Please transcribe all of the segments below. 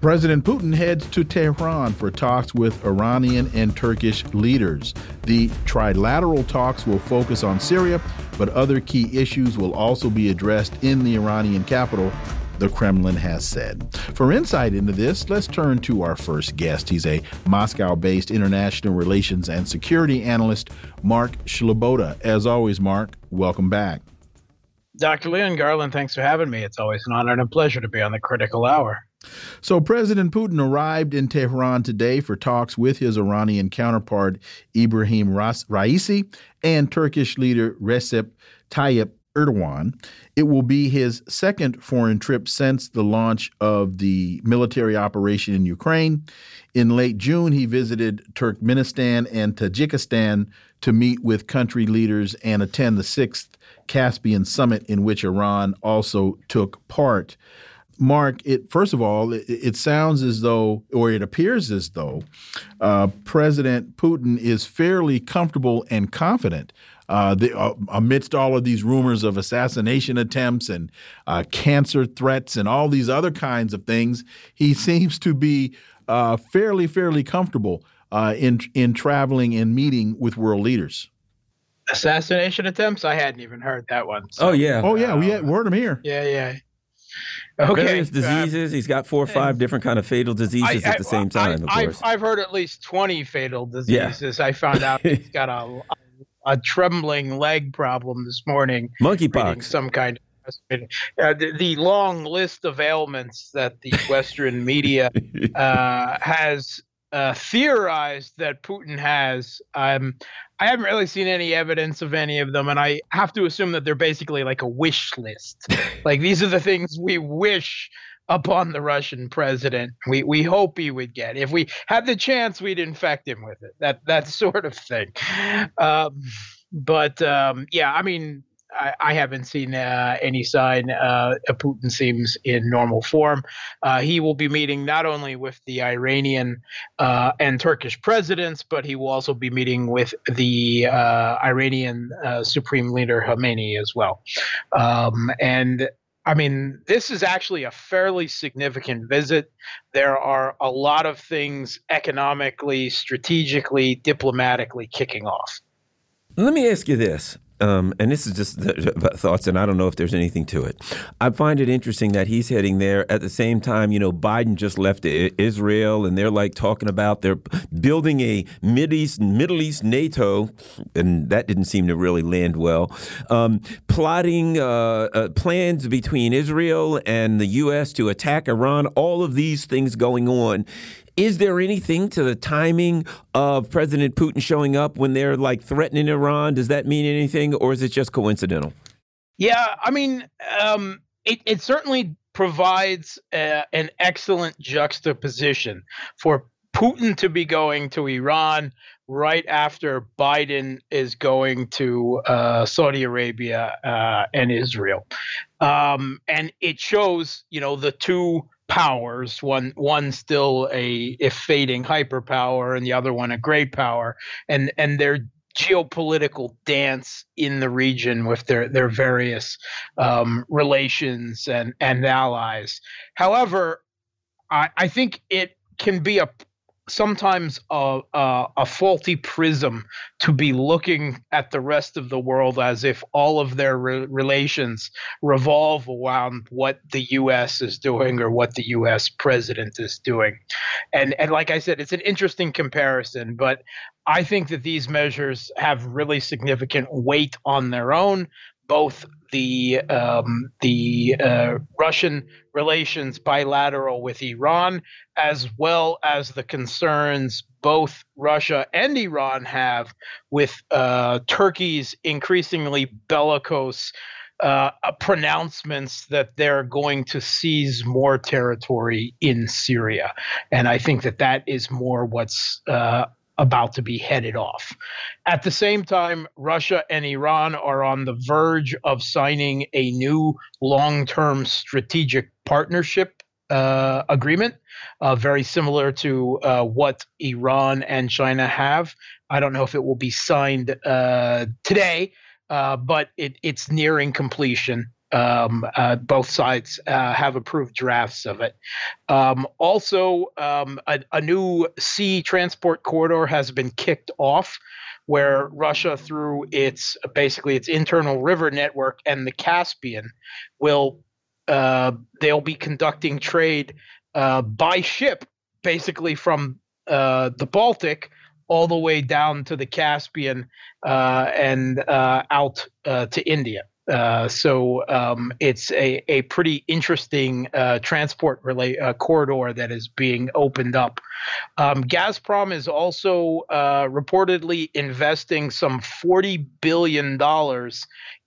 President Putin heads to Tehran for talks with Iranian and Turkish leaders. The trilateral talks will focus on Syria, but other key issues will also be addressed in the Iranian capital, the Kremlin has said. For insight into this, let's turn to our first guest. He's a Moscow-based international relations and security analyst, Mark Sleboda. As always, Mark, welcome back. Dr. Leon, Garland, thanks for having me. It's always an honor and a pleasure to be on the Critical Hour. So President Putin arrived in Tehran today for talks with his Iranian counterpart Ibrahim Raisi and Turkish leader Recep Tayyip Erdogan. It will be his second foreign trip since the launch of the military operation in Ukraine. In late June, he visited Turkmenistan and Tajikistan to meet with country leaders and attend the 6th Caspian Summit, in which Iran also took part. Mark, first of all, it sounds as though, or it appears as though, President Putin is fairly comfortable and confident amidst all of these rumors of assassination attempts and cancer threats and all these other kinds of things. He seems to be fairly comfortable in traveling and meeting with world leaders. Assassination attempts? I hadn't even heard that one. So. Oh yeah, we had word him here. Yeah. Okay. Various diseases. He's got 4 or 5 different kind of fatal diseases at the same time. Of course. I've heard at least 20 fatal diseases. Yeah. I found out he's got a trembling leg problem this morning. Monkeypox. Some kind of. The long list of ailments that the Western media has theorized that Putin has. I haven't really seen any evidence of any of them, and I have to assume that they're basically like a wish list. Like, these are the things we wish upon the Russian president. We hope he would get. If we had the chance, we'd infect him with it. That sort of thing. I haven't seen any sign Putin seems in normal form. He will be meeting not only with the Iranian and Turkish presidents, but he will also be meeting with the Iranian Supreme Leader Khomeini as well. This is actually a fairly significant visit. There are a lot of things economically, strategically, diplomatically kicking off. Let me ask you this. And this is just thoughts, and I don't know if there's anything to it. I find it interesting that he's heading there at the same time. You know, Biden just left Israel, and they're like talking about they're building a Middle East NATO, and that didn't seem to really land well. Plotting plans between Israel and the U.S. to attack Iran. All of these things going on. Is there anything to the timing of President Putin showing up when they're like threatening Iran? Does that mean anything, or is it just coincidental? Yeah, it certainly provides an excellent juxtaposition for Putin to be going to Iran right after Biden is going to Saudi Arabia and Israel. And it shows, the two powers, one still a fading hyperpower and the other one a great power, and their geopolitical dance in the region with their various relations and allies. However, I think it can be sometimes a faulty prism to be looking at the rest of the world as if all of their relations revolve around what the U.S. is doing or what the U.S. president is doing. And like I said, it's an interesting comparison, but I think that these measures have really significant weight on their own. Both the Russian relations bilateral with Iran, as well as the concerns both Russia and Iran have with Turkey's increasingly bellicose pronouncements that they're going to seize more territory in Syria. And I think that that is more what's about to be headed off. At the same time, Russia and Iran are on the verge of signing a new long-term strategic partnership agreement, very similar to what Iran and China have. I don't know if it will be signed today, but it's nearing completion. Both sides have approved drafts of it. Also, a new sea transport corridor has been kicked off, where Russia, through its internal river network and the Caspian, will they'll be conducting trade by ship, basically from the Baltic all the way down to the Caspian and out to India. So it's a pretty interesting transport corridor that is being opened up. Gazprom is also reportedly investing some $40 billion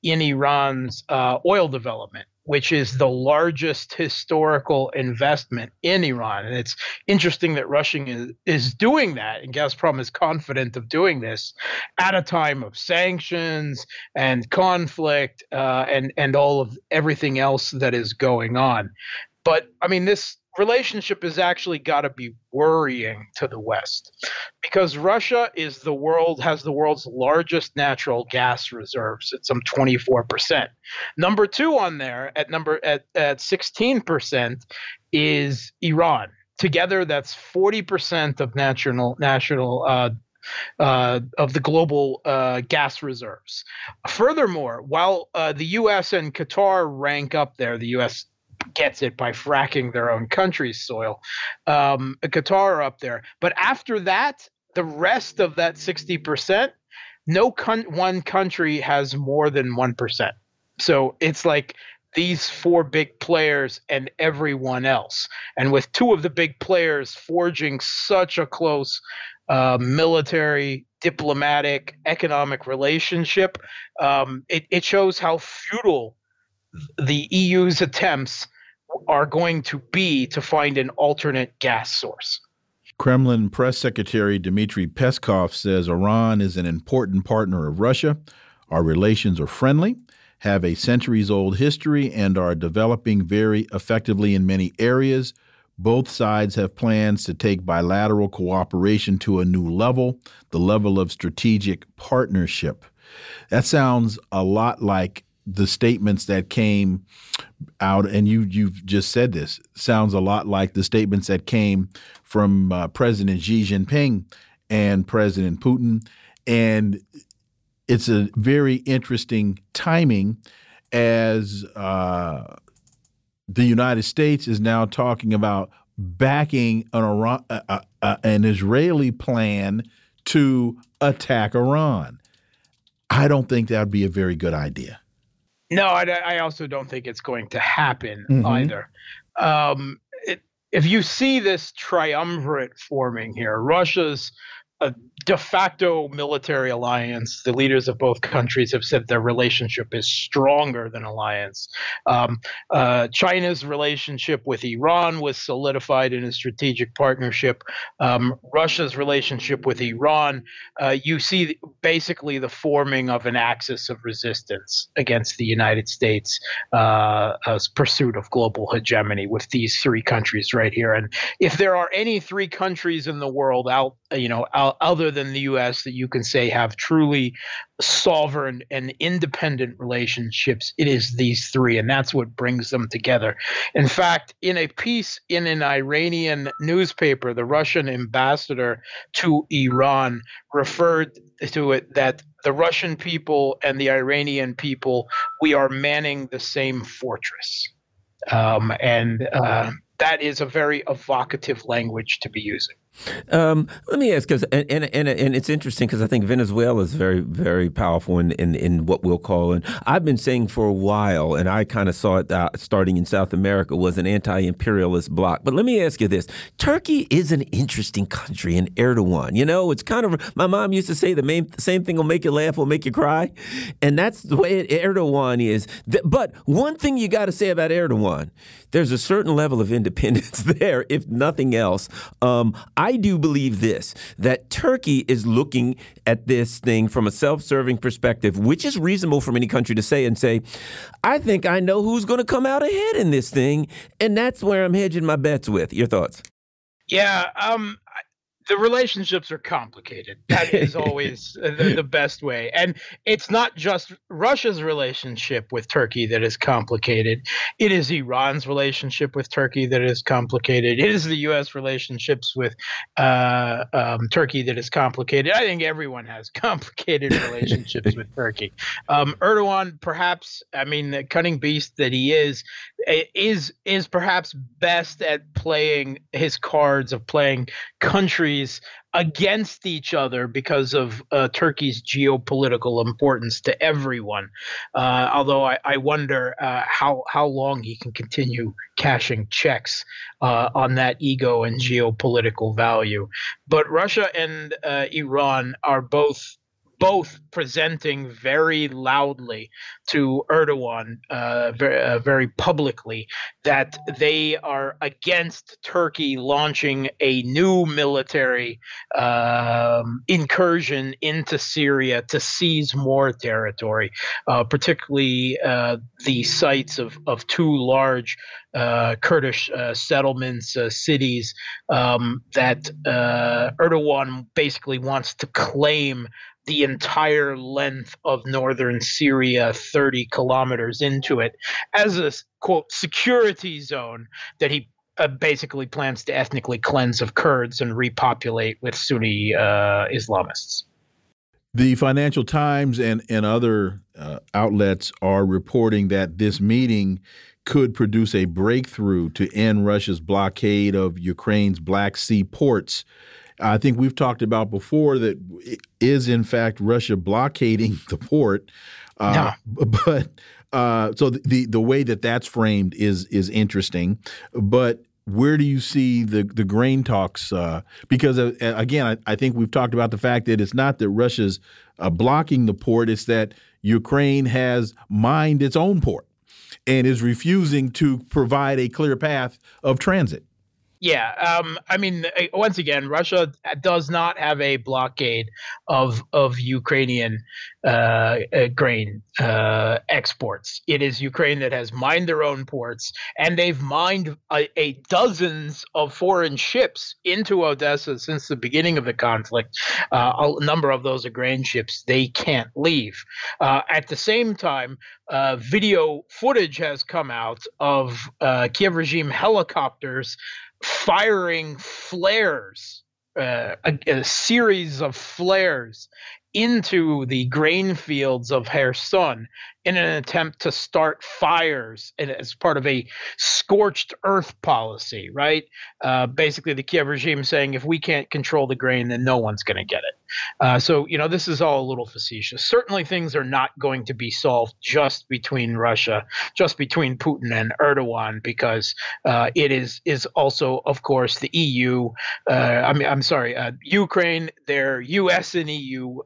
in Iran's oil development, which is the largest historical investment in Iran. And it's interesting that Russia is doing that, and Gazprom is confident of doing this at a time of sanctions and conflict and all of everything else that is going on. But, I mean, this relationship has actually got to be worrying to the West, because Russia has the world's largest natural gas reserves at some 24%. Number two on there at 16% is Iran. Together, that's 40% of of the global gas reserves. Furthermore, while the U.S. and Qatar rank up there, the U.S. gets it by fracking their own country's soil, Qatar up there. But after that, the rest of that 60%, no one country has more than 1%. So it's like these four big players and everyone else. And with two of the big players forging such a close military, diplomatic, economic relationship, it shows how futile the EU's attempts are going to be to find an alternate gas source. Kremlin Press Secretary Dmitry Peskov says Iran is an important partner of Russia. Our relations are friendly, have a centuries-old history, and are developing very effectively in many areas. Both sides have plans to take bilateral cooperation to a new level, the level of strategic partnership. That sounds a lot like the statements that came out, and you've just said this, sounds a lot like the statements that came from President Xi Jinping and President Putin. And it's a very interesting timing, as the United States is now talking about backing an Israeli plan to attack Iran. I don't think that would be a very good idea. No, I also don't think it's going to happen either. If you see this triumvirate forming here, Russia's de facto military alliance, the leaders of both countries have said their relationship is stronger than alliance. China's relationship with Iran was solidified in a strategic partnership. Russia's relationship with Iran, you see basically the forming of an axis of resistance against the United States' pursuit of global hegemony with these three countries right here. And if there are any three countries in the world other than the U.S. that you can say have truly sovereign and independent relationships, it is these three, and that's what brings them together. In fact, in a piece in an Iranian newspaper, the Russian ambassador to Iran referred to it that the Russian people and the Iranian people, we are manning the same fortress. That is a very evocative language to be using. Let me ask, because and it's interesting because I think Venezuela is very, very powerful in what we'll call, and I've been saying for a while, and I kind of saw it starting in South America, was an anti-imperialist bloc. But let me ask you this. Turkey is an interesting country, and Erdogan, you know, it's kind of, my mom used to say the same thing will make you laugh, will make you cry. And that's the way Erdogan is. But one thing you got to say about Erdogan, there's a certain level of independence there, if nothing else. I do believe this, that Turkey is looking at this thing from a self-serving perspective, which is reasonable for any country to say and say, I think I know who's going to come out ahead in this thing. And that's where I'm hedging my bets with. Your thoughts? Yeah, the relationships are complicated. That is always the best way. And it's not just Russia's relationship with Turkey that is complicated. It is Iran's relationship with Turkey that is complicated. It is the U.S. relationships with Turkey that is complicated. I think everyone has complicated relationships with Turkey. Erdogan, perhaps, I mean, the cunning beast that he is perhaps best at playing his cards of playing countries against each other because of Turkey's geopolitical importance to everyone. Although I wonder how long he can continue cashing checks on that ego and geopolitical value. But Russia and Iran are both presenting very loudly to Erdogan, very publicly, that they are against Turkey launching a new military incursion into Syria to seize more territory, particularly the sites of two large Kurdish settlements, cities that Erdogan basically wants to claim the entire length of northern Syria, 30 kilometers into it, as a, quote, security zone that he basically plans to ethnically cleanse of Kurds and repopulate with Sunni Islamists. The Financial Times and other outlets are reporting that this meeting could produce a breakthrough to end Russia's blockade of Ukraine's Black Sea ports. I think we've talked about before that is, in fact, Russia blockading the port. But so the way that that's framed is interesting. But where do you see the grain talks? Because, again, I think we've talked about the fact that it's not that Russia's blocking the port. It's that Ukraine has mined its own port and is refusing to provide a clear path of transit. Yeah, I mean, once again, Russia does not have a blockade of Ukrainian grain exports. It is Ukraine that has mined their own ports, and they've mined a dozens of foreign ships into Odessa since the beginning of the conflict. A number of those are grain ships. They can't leave. At the same time, video footage has come out of Kiev regime helicopters firing flares, a series of flares into the grain fields of Kherson in an attempt to start fires and as part of a scorched earth policy, right? Basically, the Kiev regime saying if we can't control the grain, then no one's going to get it. So, you know, this is all a little facetious. Certainly things are not going to be solved just between Putin and Erdogan, because it is also, of course, the EU. Ukraine, their U.S. and EU,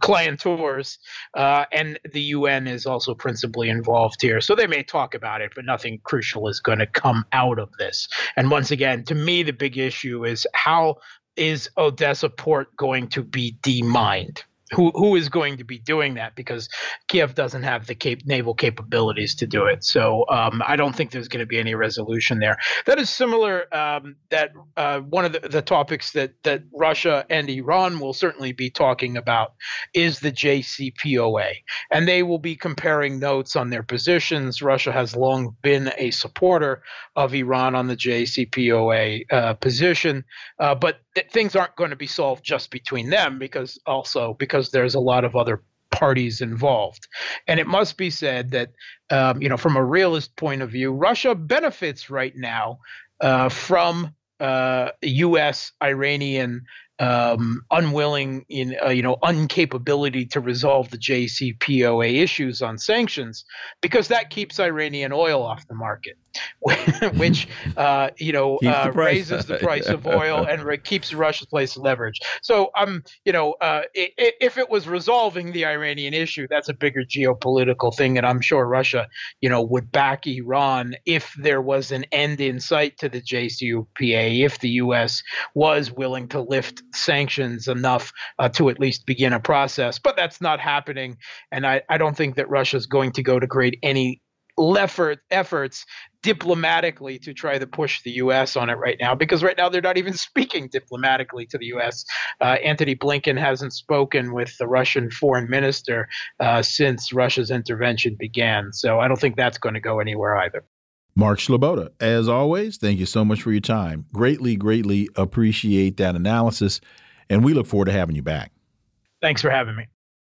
clientors, and the UN is also principally involved here. So they may talk about it, but nothing crucial is going to come out of this. And once again, to me, the big issue is how is Odessa port going to be demined? Who is going to be doing that? Because Kiev doesn't have the naval capabilities to do it. So I don't think there's going to be any resolution there. That is similar. That one of the topics that Russia and Iran will certainly be talking about is the JCPOA, and they will be comparing notes on their positions. Russia has long been a supporter of Iran on the JCPOA position, but things aren't going to be solved just between them, because there's a lot of other parties involved. And it must be said that, from a realist point of view, Russia benefits right now from U.S.-Iranian unwilling, incapability to resolve the JCPOA issues on sanctions, because that keeps Iranian oil off the market, which raises the price of oil and keeps Russia's place of leverage. So if it was resolving the Iranian issue, that's a bigger geopolitical thing, and I'm sure Russia, would back Iran if there was an end in sight to the JCPOA, if the U.S. was willing to lift sanctions enough to at least begin a process. But that's not happening, and I don't think that Russia is going to go to great any efforts diplomatically to try to push the U.S. on it right now, because right now they're not even speaking diplomatically to the U.S. Anthony Blinken hasn't spoken with the Russian foreign minister since Russia's intervention began. So I don't think that's going to go anywhere either. Mark Sleboda, as always, thank you so much for your time. Greatly, greatly appreciate that analysis, and we look forward to having you back. Thanks for having me.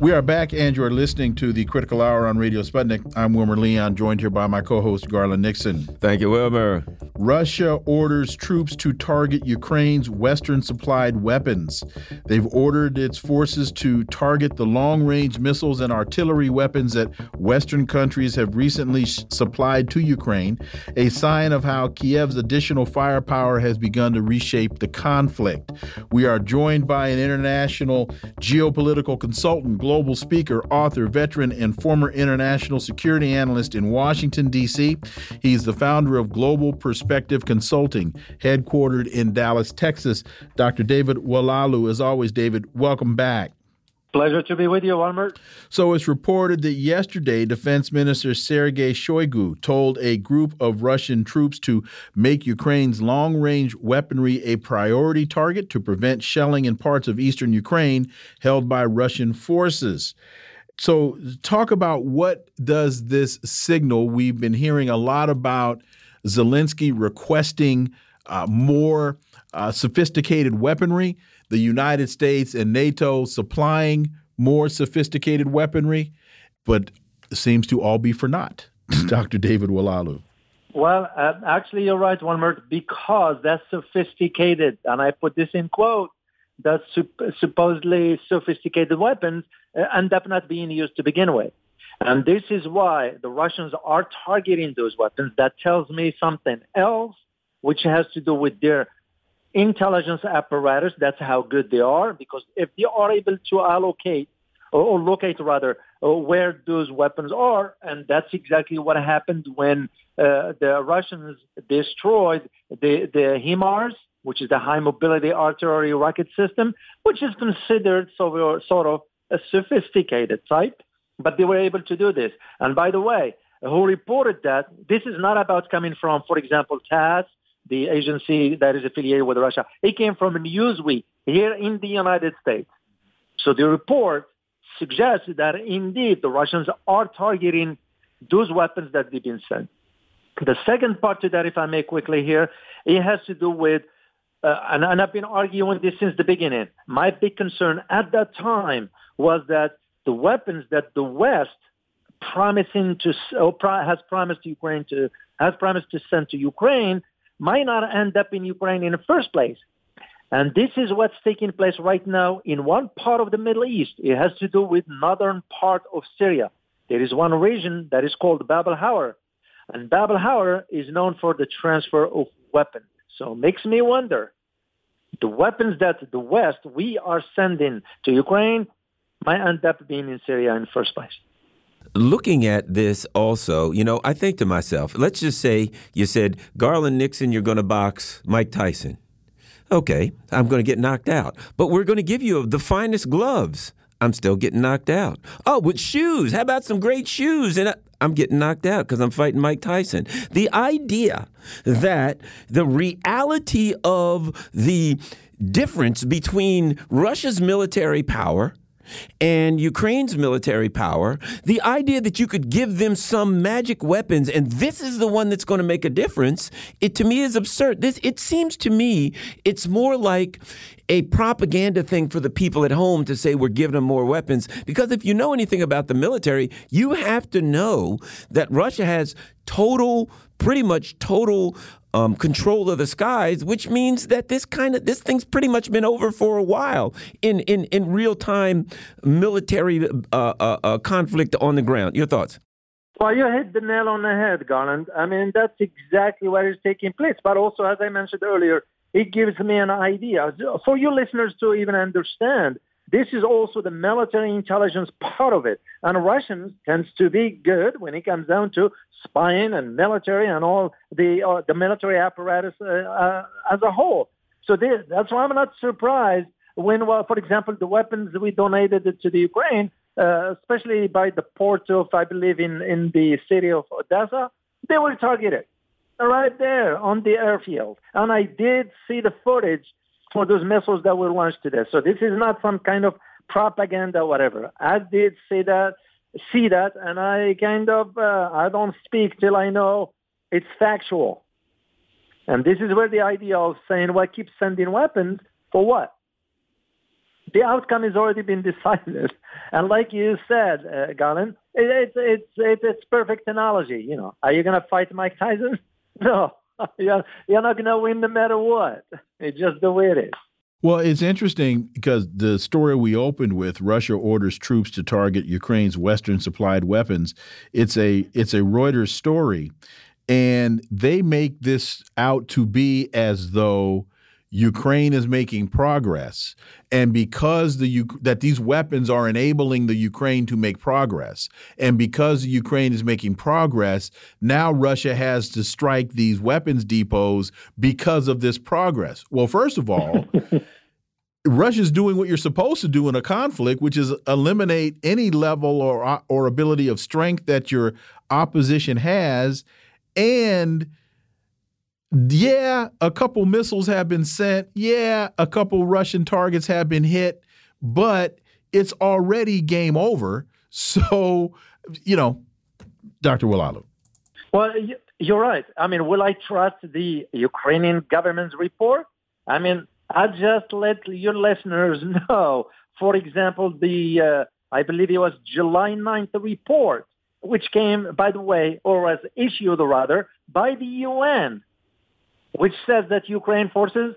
We are back, and you're listening to The Critical Hour on Radio Sputnik. I'm Wilmer Leon, joined here by my co-host, Garland Nixon. Thank you, Wilmer. Russia orders troops to target Ukraine's Western-supplied weapons. They've ordered its forces to target the long-range missiles and artillery weapons that Western countries have recently supplied to Ukraine, a sign of how Kiev's additional firepower has begun to reshape the conflict. We are joined by an international geopolitical consultant, global speaker, author, veteran, and former international security analyst in Washington, D.C. He's the founder of Global Perspective Consulting, headquartered in Dallas, Texas. Dr. David Oualaalou, as always, David, welcome back. Pleasure to be with you, Wilmer. So it's reported that yesterday Defense Minister Sergei Shoigu told a group of Russian troops to make Ukraine's long-range weaponry a priority target to prevent shelling in parts of eastern Ukraine held by Russian forces. So talk about, what does this signal? We've been hearing a lot about Zelensky requesting more sophisticated weaponry, the United States and NATO supplying more sophisticated weaponry, but it seems to all be for naught. Dr. David Oualaalou. Well, actually, you're right, Wilmer, because that's sophisticated, and I put this in quote, that supposedly sophisticated weapons end up not being used to begin with. And this is why the Russians are targeting those weapons. That tells me something else, which has to do with their intelligence apparatus. That's how good they are, because if they are able to allocate or locate rather where those weapons are, and that's exactly what happened when the Russians destroyed the HIMARS, which is the high mobility artillery rocket system, which is considered sort of a sophisticated type, but they were able to do this. And by the way, who reported that? This is not about coming from, for example, TASS, the agency that is affiliated with Russia. It came from Newsweek here in the United States. So the report suggests that indeed the Russians are targeting those weapons that they've been sent. The second part to that, if I may quickly here, it has to do with, and I've been arguing this since the beginning, my big concern at that time was that the weapons that the West has promised to send to Ukraine might not end up in Ukraine in the first place. And this is what's taking place right now in one part of the Middle East. It has to do with northern part of Syria. There is one region that is called Babel Hour. And Babel Hour is known for the transfer of weapons. So it makes me wonder, the weapons that the West, we are sending to Ukraine, might end up being in Syria in the first place. Looking at this also, I think to myself, let's just say you said, Garland Nixon, you're going to box Mike Tyson. Okay, I'm going to get knocked out. But we're going to give you the finest gloves. I'm still getting knocked out. Oh, with shoes. How about some great shoes? And I'm getting knocked out because I'm fighting Mike Tyson. The idea that the reality of the difference between Russia's military power and Ukraine's military power, the idea that you could give them some magic weapons and this is the one that's going to make a difference, it to me is absurd. It seems to me it's more like a propaganda thing for the people at home to say we're giving them more weapons. Because if you know anything about the military, you have to know that Russia has pretty much total control of the skies, which means that this thing's pretty much been over for a while in real time military conflict on the ground. Your thoughts? Well, you hit the nail on the head, Garland. I mean, that's exactly what is taking place. But also, as I mentioned earlier, it gives me an idea for you listeners to even understand. This is also the military intelligence part of it. And Russians tends to be good when it comes down to spying and military and all the military apparatus as a whole. So that's why I'm not surprised when, well, for example, the weapons we donated to the Ukraine, especially by the port of, I believe, in the city of Odessa, they were targeted right there on the airfield. And I did see the footage for those missiles that were launched today. So this is not some kind of propaganda, whatever. I did see that, and I kind of, I don't speak till I know it's factual. And this is where the idea of saying, well, keep sending weapons, for what? The outcome has already been decided. And like you said, Garland, it's perfect analogy. You know, are you going to fight Mike Tyson? No. You're not going to win no matter what. It's just the way it is. Well, it's interesting because the story we opened with, Russia orders troops to target Ukraine's Western supplied weapons. It's a Reuters story, and they make this out to be as though Ukraine is making progress, and because that these weapons are enabling the Ukraine to make progress, and because Ukraine is making progress, now Russia has to strike these weapons depots because of this progress. Well, first of all, Russia's doing what you're supposed to do in a conflict, which is eliminate any level or ability of strength that your opposition has, and yeah, a couple missiles have been sent. Yeah, a couple Russian targets have been hit, but it's already game over. So, you know, Dr. Oualaalou. Well, you're right. I mean, will I trust the Ukrainian government's report? I mean, I just let your listeners know, for example, the I believe it was July 9th report, which came, by the way, or was issued rather, by the UN, which says that Ukraine forces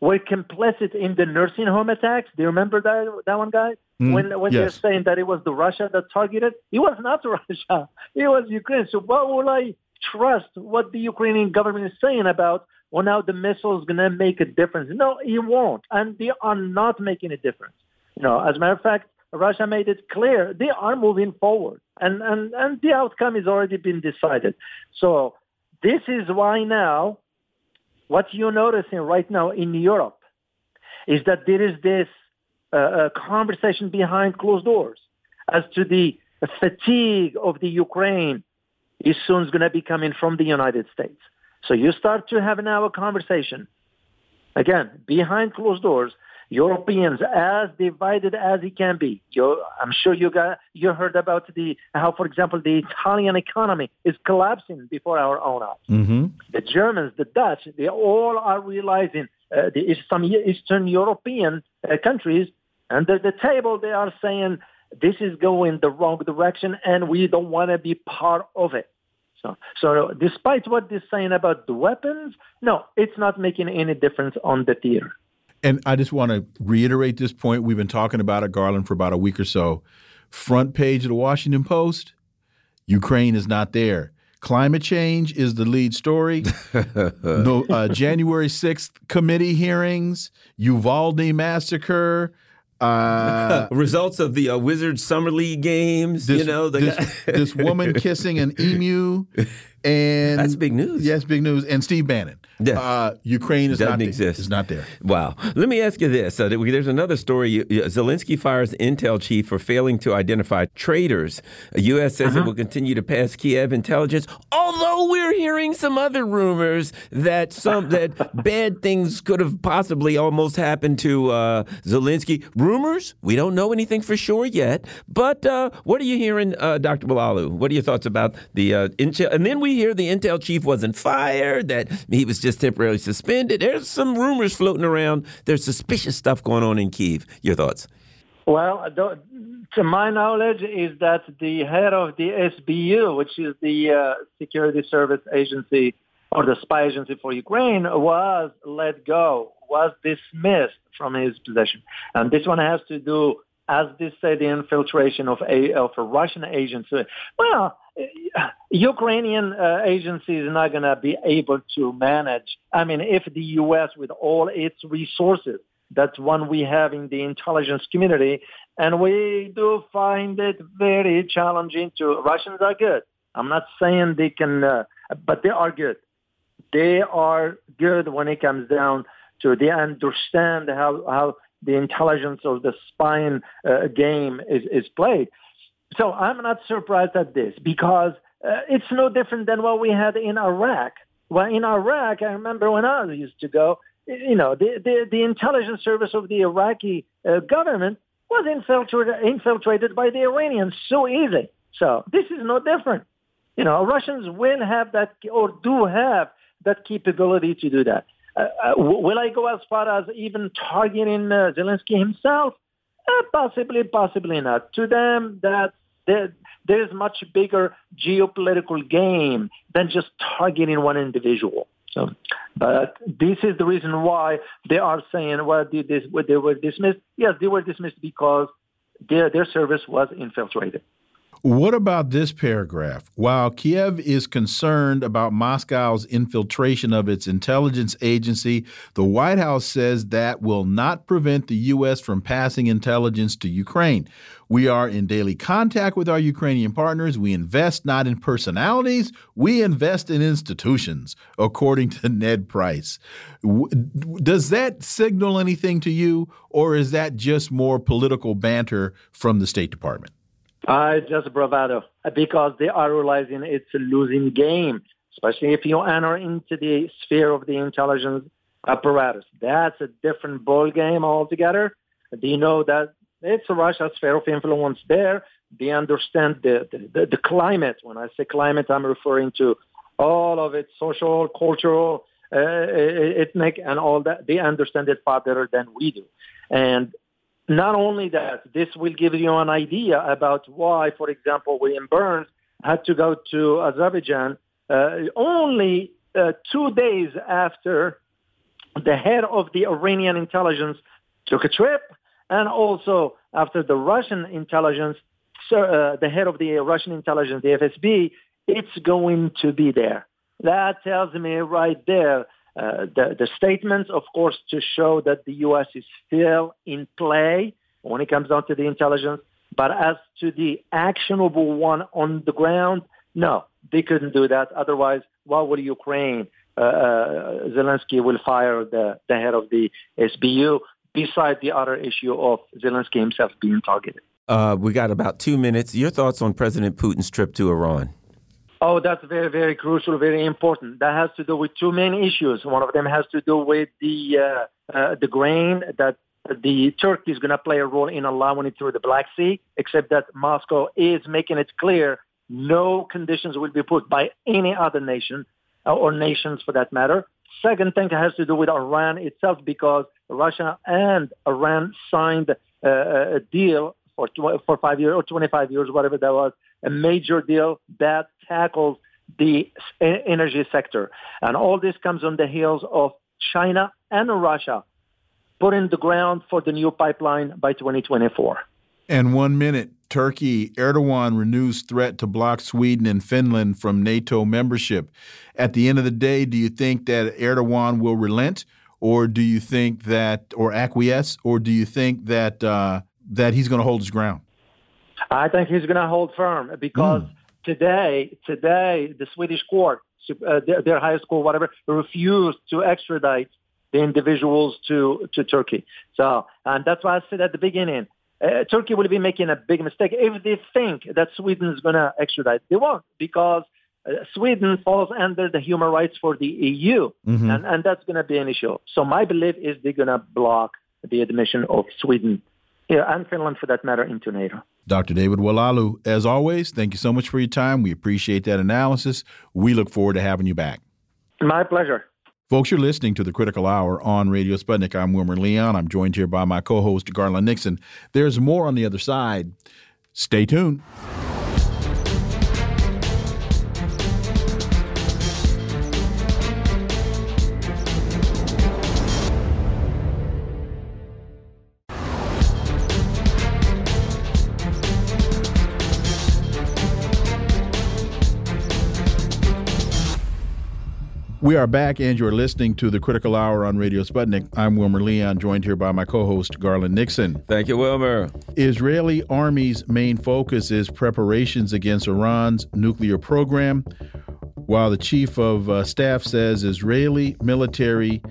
were complicit in the nursing home attacks. Do you remember that one, guy? When yes. They're saying that it was the Russia that targeted, it was not Russia. It was Ukraine. So why would I trust what the Ukrainian government is saying about, well, now the missiles going to make a difference? No, it won't. And they are not making a difference. You know, as a matter of fact, Russia made it clear they are moving forward. And the outcome has already been decided. So this is why now, what you're noticing right now in Europe is that there is this conversation behind closed doors as to the fatigue of the Ukraine is soon going to be coming from the United States. So you start to have now a conversation. Again, behind closed doors, Europeans as divided as it can be. I'm sure you heard about how, for example, the Italian economy is collapsing before our own eyes. Mm-hmm. The Germans, the Dutch, they all are realizing some Eastern European countries under the table, they are saying this is going the wrong direction and we don't want to be part of it. So despite what they're saying about the weapons, no, it's not making any difference on the theater. And I just want to reiterate this point. We've been talking about it, Garland, for about a week or so. Front page of the Washington Post, Ukraine is not there. Climate change is the lead story. No, January 6th committee hearings, Uvalde massacre. Results of the Wizards Summer League games, this woman kissing an emu. And that's big news. Yes, big news. And Steve Bannon. Yeah. Ukraine is not there. It's not there. Wow. Let me ask you this. So there's another story. Zelensky fires intel chief for failing to identify traitors. The U.S. says it will continue to pass Kiev intelligence, although we're hearing some other rumors that that bad things could have possibly almost happened to Zelensky. Rumors? We don't know anything for sure yet. But what are you hearing, Dr. Oualaalou? What are your thoughts about the intel? And then we hear the intel chief wasn't fired, that he was just temporarily suspended. There's some rumors floating around. There's suspicious stuff going on in Kyiv. Your thoughts? Well, to my knowledge is that the head of the SBU, which is the security service agency or the spy agency for Ukraine, was let go, was dismissed from his position. And this one has to do, as they say, the infiltration of a Russian agency. Well, Ukrainian agency is not going to be able to manage. I mean, if the U.S. with all its resources, that's one we have in the intelligence community, and we do find it very challenging to, Russians are good. I'm not saying they can, but they are good. They are good when it comes down to they understand how the intelligence of the spying game is played. So I'm not surprised at this because it's no different than what we had in Iraq. Well, in Iraq, I remember when I used to go, you know, the intelligence service of the Iraqi government was infiltrated by the Iranians so easy. So this is no different. You know, Russians will have that or do have that capability to do that. Will I go as far as even targeting Zelensky himself? Possibly not. To them, that there is much bigger geopolitical game than just targeting one individual. So, but this is the reason why they are saying, well, they were dismissed. Yes, they were dismissed because their service was infiltrated. What about this paragraph? While Kiev is concerned about Moscow's infiltration of its intelligence agency, the White House says that will not prevent the U.S. from passing intelligence to Ukraine. We are in daily contact with our Ukrainian partners. We invest not in personalities. We invest in institutions, according to Ned Price. Does that signal anything to you, or is that just more political banter from the State Department? Just bravado, because they are realizing it's a losing game, especially if you enter into the sphere of the intelligence apparatus. That's a different ball game altogether. They know that it's Russia's sphere of influence there. They understand the climate. When I say climate, I'm referring to all of its social, cultural, ethnic, and all that. They understand it far better than we do. And not only that, this will give you an idea about why, for example, William Burns had to go to Azerbaijan only 2 days after the head of the Iranian intelligence took a trip, and also after the Russian intelligence, the head of the Russian intelligence, the FSB, it's going to be there. That tells me right there. The statements, of course, to show that the U.S. is still in play when it comes down to the intelligence. But as to the actionable one on the ground, no, they couldn't do that. Otherwise, why would Ukraine, Zelensky will fire the head of the SBU, beside the other issue of Zelensky himself being targeted? We got about 2 minutes. Your thoughts on President Putin's trip to Iran? Oh, that's very, very crucial, very important. That has to do with two main issues. One of them has to do with the grain that the Turkey is going to play a role in allowing it through the Black Sea, except that Moscow is making it clear no conditions will be put by any other nation or nations for that matter. Second thing has to do with Iran itself, because Russia and Iran signed a deal for 5 years or 25 years, whatever that was, a major deal that tackles the energy sector. And all this comes on the heels of China and Russia putting the ground for the new pipeline by 2024. And 1 minute, Turkey, Erdogan renews threat to block Sweden and Finland from NATO membership. At the end of the day, do you think that Erdogan will relent, or do you think that, or acquiesce, or do you think that that he's going to hold his ground? I think he's going to hold firm, because Today, the Swedish court, their highest court, whatever, refused to extradite the individuals to Turkey. So, and that's why I said at the beginning, Turkey will be making a big mistake if they think that Sweden is going to extradite. They won't, because Sweden falls under the human rights for the EU, mm-hmm. and that's going to be an issue. So my belief is they're going to block the admission of Sweden and Finland, for that matter, into NATO. Dr. David Oualaalou, as always, thank you so much for your time. We appreciate that analysis. We look forward to having you back. My pleasure. Folks, you're listening to The Critical Hour on Radio Sputnik. I'm Wilmer Leon. I'm joined here by my co-host, Garland Nixon. There's more on the other side. Stay tuned. We are back, and you're listening to The Critical Hour on Radio Sputnik. I'm Wilmer Leon, joined here by my co-host, Garland Nixon. Thank you, Wilmer. Israeli Army's main focus is preparations against Iran's nuclear program, while the chief of staff says Israeli military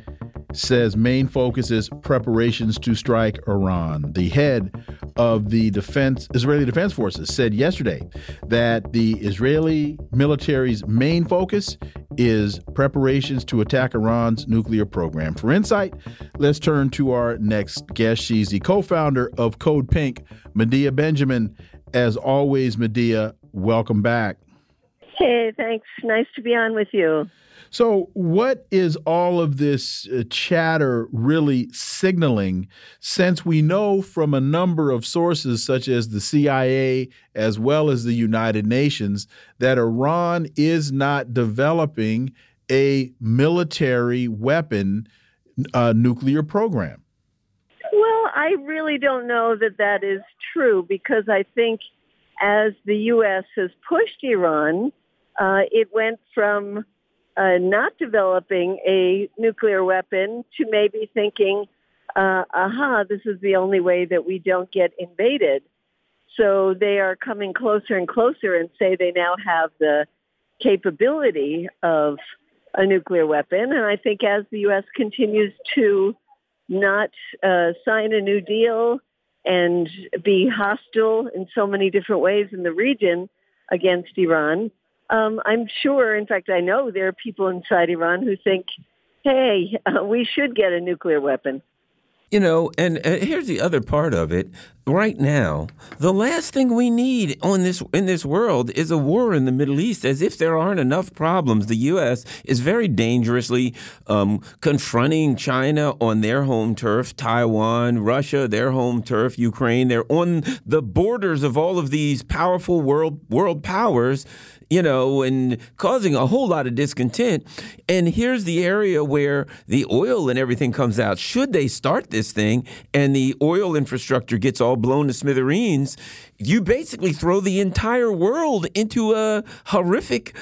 says main focus is preparations to strike Iran. The head of the Israeli Defense Forces said yesterday that the Israeli military's main focus is preparations to attack Iran's nuclear program. For insight, let's turn to our next guest. She's the co-founder of Code Pink, Medea Benjamin. As always, Medea, welcome back. Hey, thanks. Nice to be on with you. So what is all of this chatter really signaling, since we know from a number of sources such as the CIA as well as the United Nations that Iran is not developing a military weapon nuclear program? Well, I really don't know that that is true, because I think as the U.S. has pushed Iran, it went from not developing a nuclear weapon to maybe thinking, this is the only way that we don't get invaded. So they are coming closer and closer and say they now have the capability of a nuclear weapon. And I think as the U.S. continues to not sign a New Deal and be hostile in so many different ways in the region against Iran, I'm sure, in fact, I know there are people inside Iran who think, hey, we should get a nuclear weapon. You know, and here's the other part of it. Right now, the last thing we need in this world is a war in the Middle East. As if there aren't enough problems, the U.S. is very dangerously confronting China on their home turf, Taiwan, Russia, their home turf, Ukraine. They're on the borders of all of these powerful world powers, you know, and causing a whole lot of discontent. And here's the area where the oil and everything comes out. Should they start this thing and the oil infrastructure gets all blown to smithereens, you basically throw the entire world into a horrific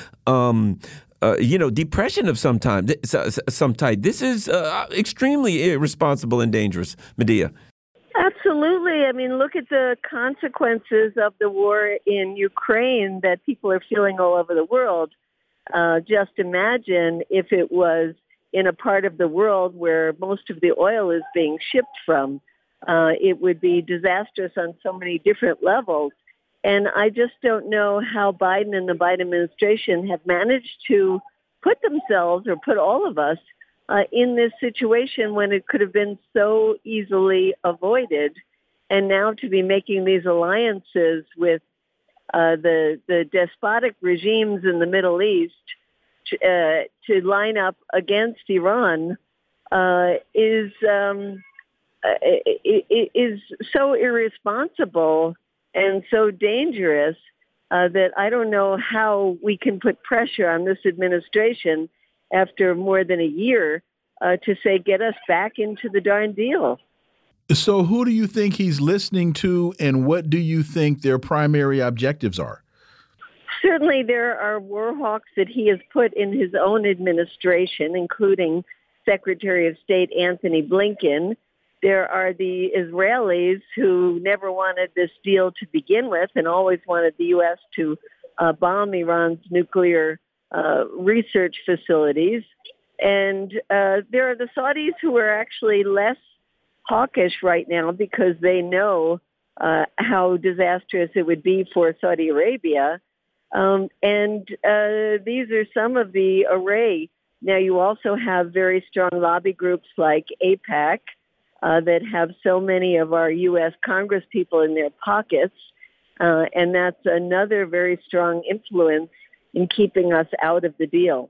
depression of some type. This is extremely irresponsible and dangerous, Medea. Absolutely. I mean, look at the consequences of the war in Ukraine that people are feeling all over the world. Just imagine if it was in a part of the world where most of the oil is being shipped from. It would be disastrous on so many different levels. And I just don't know how Biden and the Biden administration have managed to put themselves, or put all of us, in this situation when it could have been so easily avoided, and now to be making these alliances with the despotic regimes in the Middle East to line up against Iran is so irresponsible and so dangerous that I don't know how we can put pressure on this administration after more than a year, to say, get us back into the darn deal. So who do you think he's listening to, and what do you think their primary objectives are? Certainly there are war hawks that he has put in his own administration, including Secretary of State Anthony Blinken. There are the Israelis who never wanted this deal to begin with and always wanted the U.S. to bomb Iran's nuclear research facilities. And there are the Saudis who are actually less hawkish right now because they know how disastrous it would be for Saudi Arabia. And these are some of the array. Now, you also have very strong lobby groups like AIPAC that have so many of our U.S. Congress people in their pockets. And that's another very strong influence in keeping us out of the deal.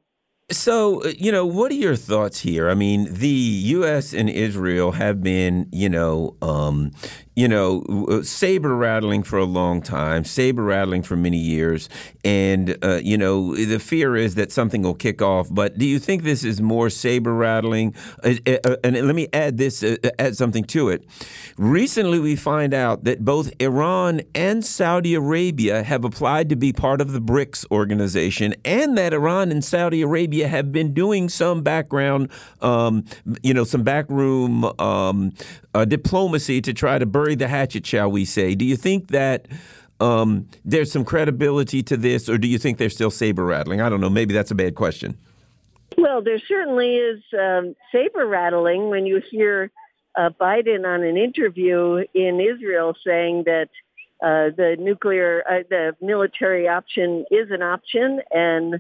So, you know, what are your thoughts here? I mean, the U.S. and Israel have been, saber-rattling for a long time, saber-rattling for many years. And, the fear is that something will kick off. But do you think this is more saber-rattling? And let me add this, add something to it. Recently, we find out that both Iran and Saudi Arabia have applied to be part of the BRICS organization, and that Iran and Saudi Arabia have been doing some background, some backroom diplomacy to try to bury the hatchet, shall we say. Do you think that there's some credibility to this, or do you think they're still saber-rattling? I don't know. Maybe that's a bad question. Well, there certainly is saber-rattling when you hear Biden on an interview in Israel saying that the military option is an option, and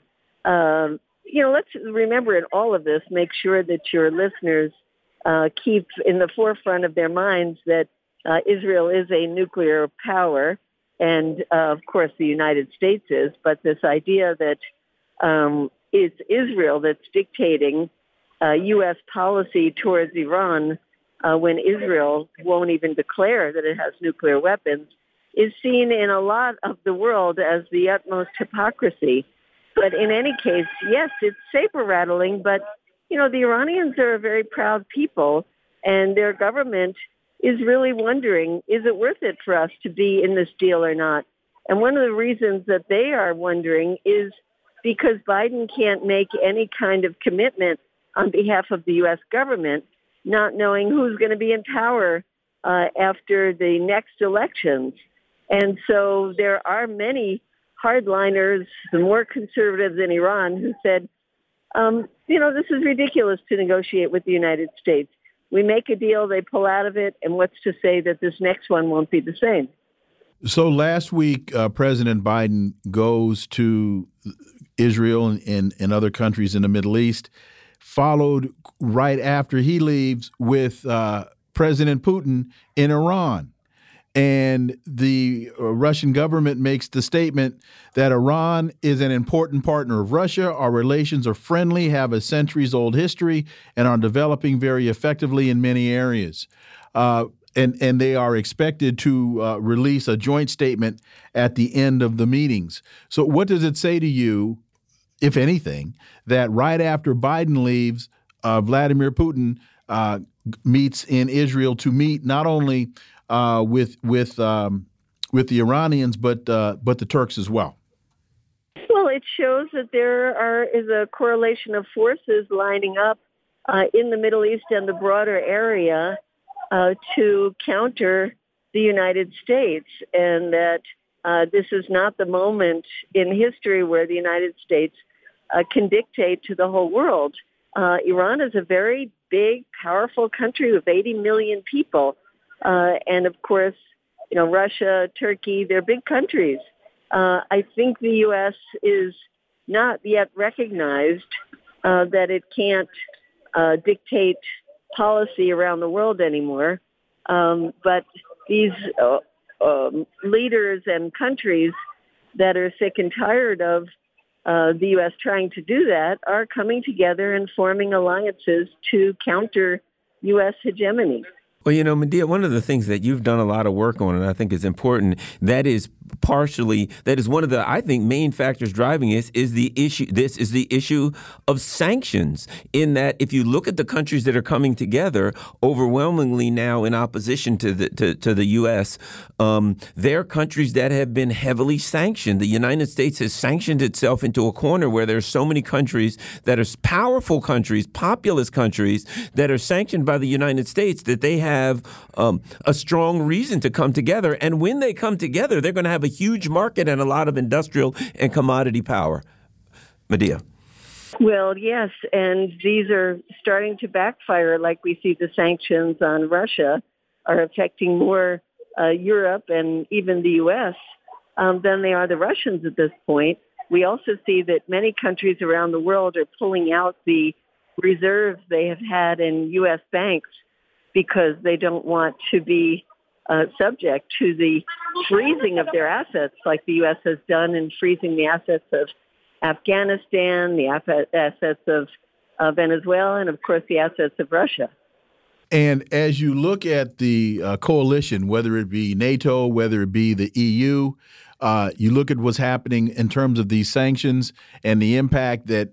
let's remember in all of this, make sure that your listeners keep in the forefront of their minds that Israel is a nuclear power. And, of course, the United States is. But this idea that it's Israel that's dictating U.S. policy towards Iran when Israel won't even declare that it has nuclear weapons is seen in a lot of the world as the utmost hypocrisy. But in any case, yes, it's saber-rattling, but, the Iranians are a very proud people, and their government is really wondering, is it worth it for us to be in this deal or not? And one of the reasons that they are wondering is because Biden can't make any kind of commitment on behalf of the U.S. government, not knowing who's going to be in power after the next elections. And so there are many hardliners, the more conservatives in Iran, who said, this is ridiculous to negotiate with the United States. We make a deal, they pull out of it, and what's to say that this next one won't be the same? So last week, President Biden goes to Israel and other countries in the Middle East, followed right after he leaves with President Putin in Iran. And the Russian government makes the statement that Iran is an important partner of Russia. Our relations are friendly, have a centuries-old history, and are developing very effectively in many areas. And they are expected to release a joint statement at the end of the meetings. So what does it say to you, if anything, that right after Biden leaves, Vladimir Putin meets in Israel to meet not only with the Iranians, but the Turks as well? Well, it shows that there is a correlation of forces lining up in the Middle East and the broader area to counter the United States, and that this is not the moment in history where the United States can dictate to the whole world. Iran is a very big, powerful country with 80 million people. And, of course, Russia, Turkey, they're big countries. I think the U.S. is not yet recognized that it can't dictate policy around the world anymore. But these leaders and countries that are sick and tired of the U.S. trying to do that are coming together and forming alliances to counter U.S. hegemony. Well, Medea, one of the things that you've done a lot of work on, and I think is important, that is one of the, I think, main factors driving this is the issue. This is the issue of sanctions, in that if you look at the countries that are coming together overwhelmingly now in opposition to the U.S., they're countries that have been heavily sanctioned. The United States has sanctioned itself into a corner where there are so many countries that are powerful countries, populous countries that are sanctioned by the United States that they have a strong reason to come together. And when they come together, they're going to have have a huge market and a lot of industrial and commodity power. Medea. Well, yes, and these are starting to backfire, like we see the sanctions on Russia are affecting more Europe and even the U.S. Than they are the Russians at this point. We also see that many countries around the world are pulling out the reserves they have had in U.S. banks because they don't want to be subject to the freezing of their assets like the U.S. has done in freezing the assets of Afghanistan, the assets of Venezuela, and, of course, the assets of Russia. And as you look at the coalition, whether it be NATO, whether it be the EU, you look at what's happening in terms of these sanctions and the impact that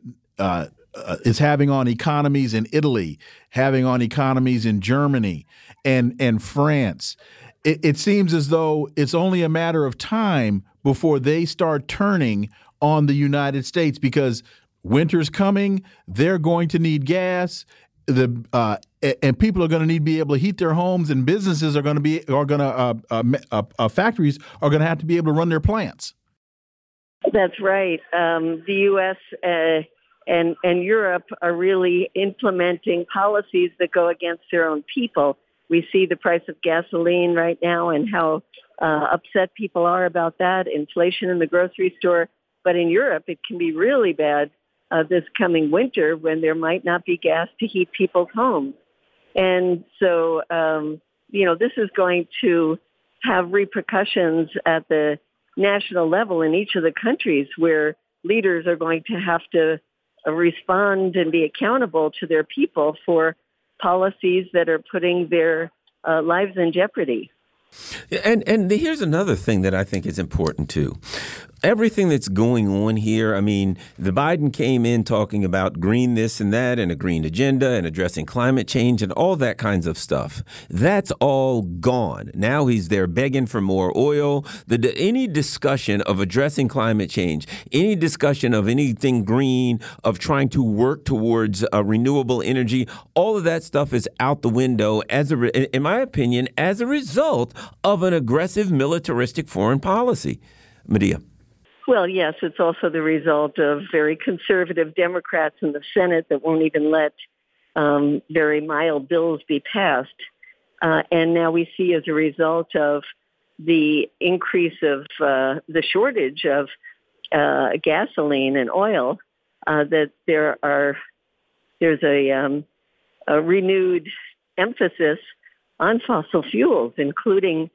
it's having on economies in Italy, having on economies in Germany and France. It seems as though it's only a matter of time before they start turning on the United States, because winter's coming, they're going to need gas, and people are going to need to be able to heat their homes, and businesses factories are going to have to be able to run their plants. That's right. The U.S. and Europe are really implementing policies that go against their own people. We see the price of gasoline right now and how upset people are about that, inflation in the grocery store. But in Europe, it can be really bad this coming winter when there might not be gas to heat people's homes. And so, this is going to have repercussions at the national level in each of the countries where leaders are going to have to respond and be accountable to their people for policies that are putting their lives in jeopardy. And here's another thing that I think is important, too. Everything that's going on here, I mean, the Biden came in talking about green this and that and a green agenda and addressing climate change and all that kinds of stuff. That's all gone. Now he's there begging for more oil. Any discussion of addressing climate change, any discussion of anything green, of trying to work towards renewable energy, all of that stuff is out the window, in my opinion, as a result of an aggressive militaristic foreign policy. Medea. Well, yes, it's also the result of very conservative Democrats in the Senate that won't even let very mild bills be passed. And now we see as a result of the increase of the shortage of gasoline and oil that there's a renewed emphasis on fossil fuels, including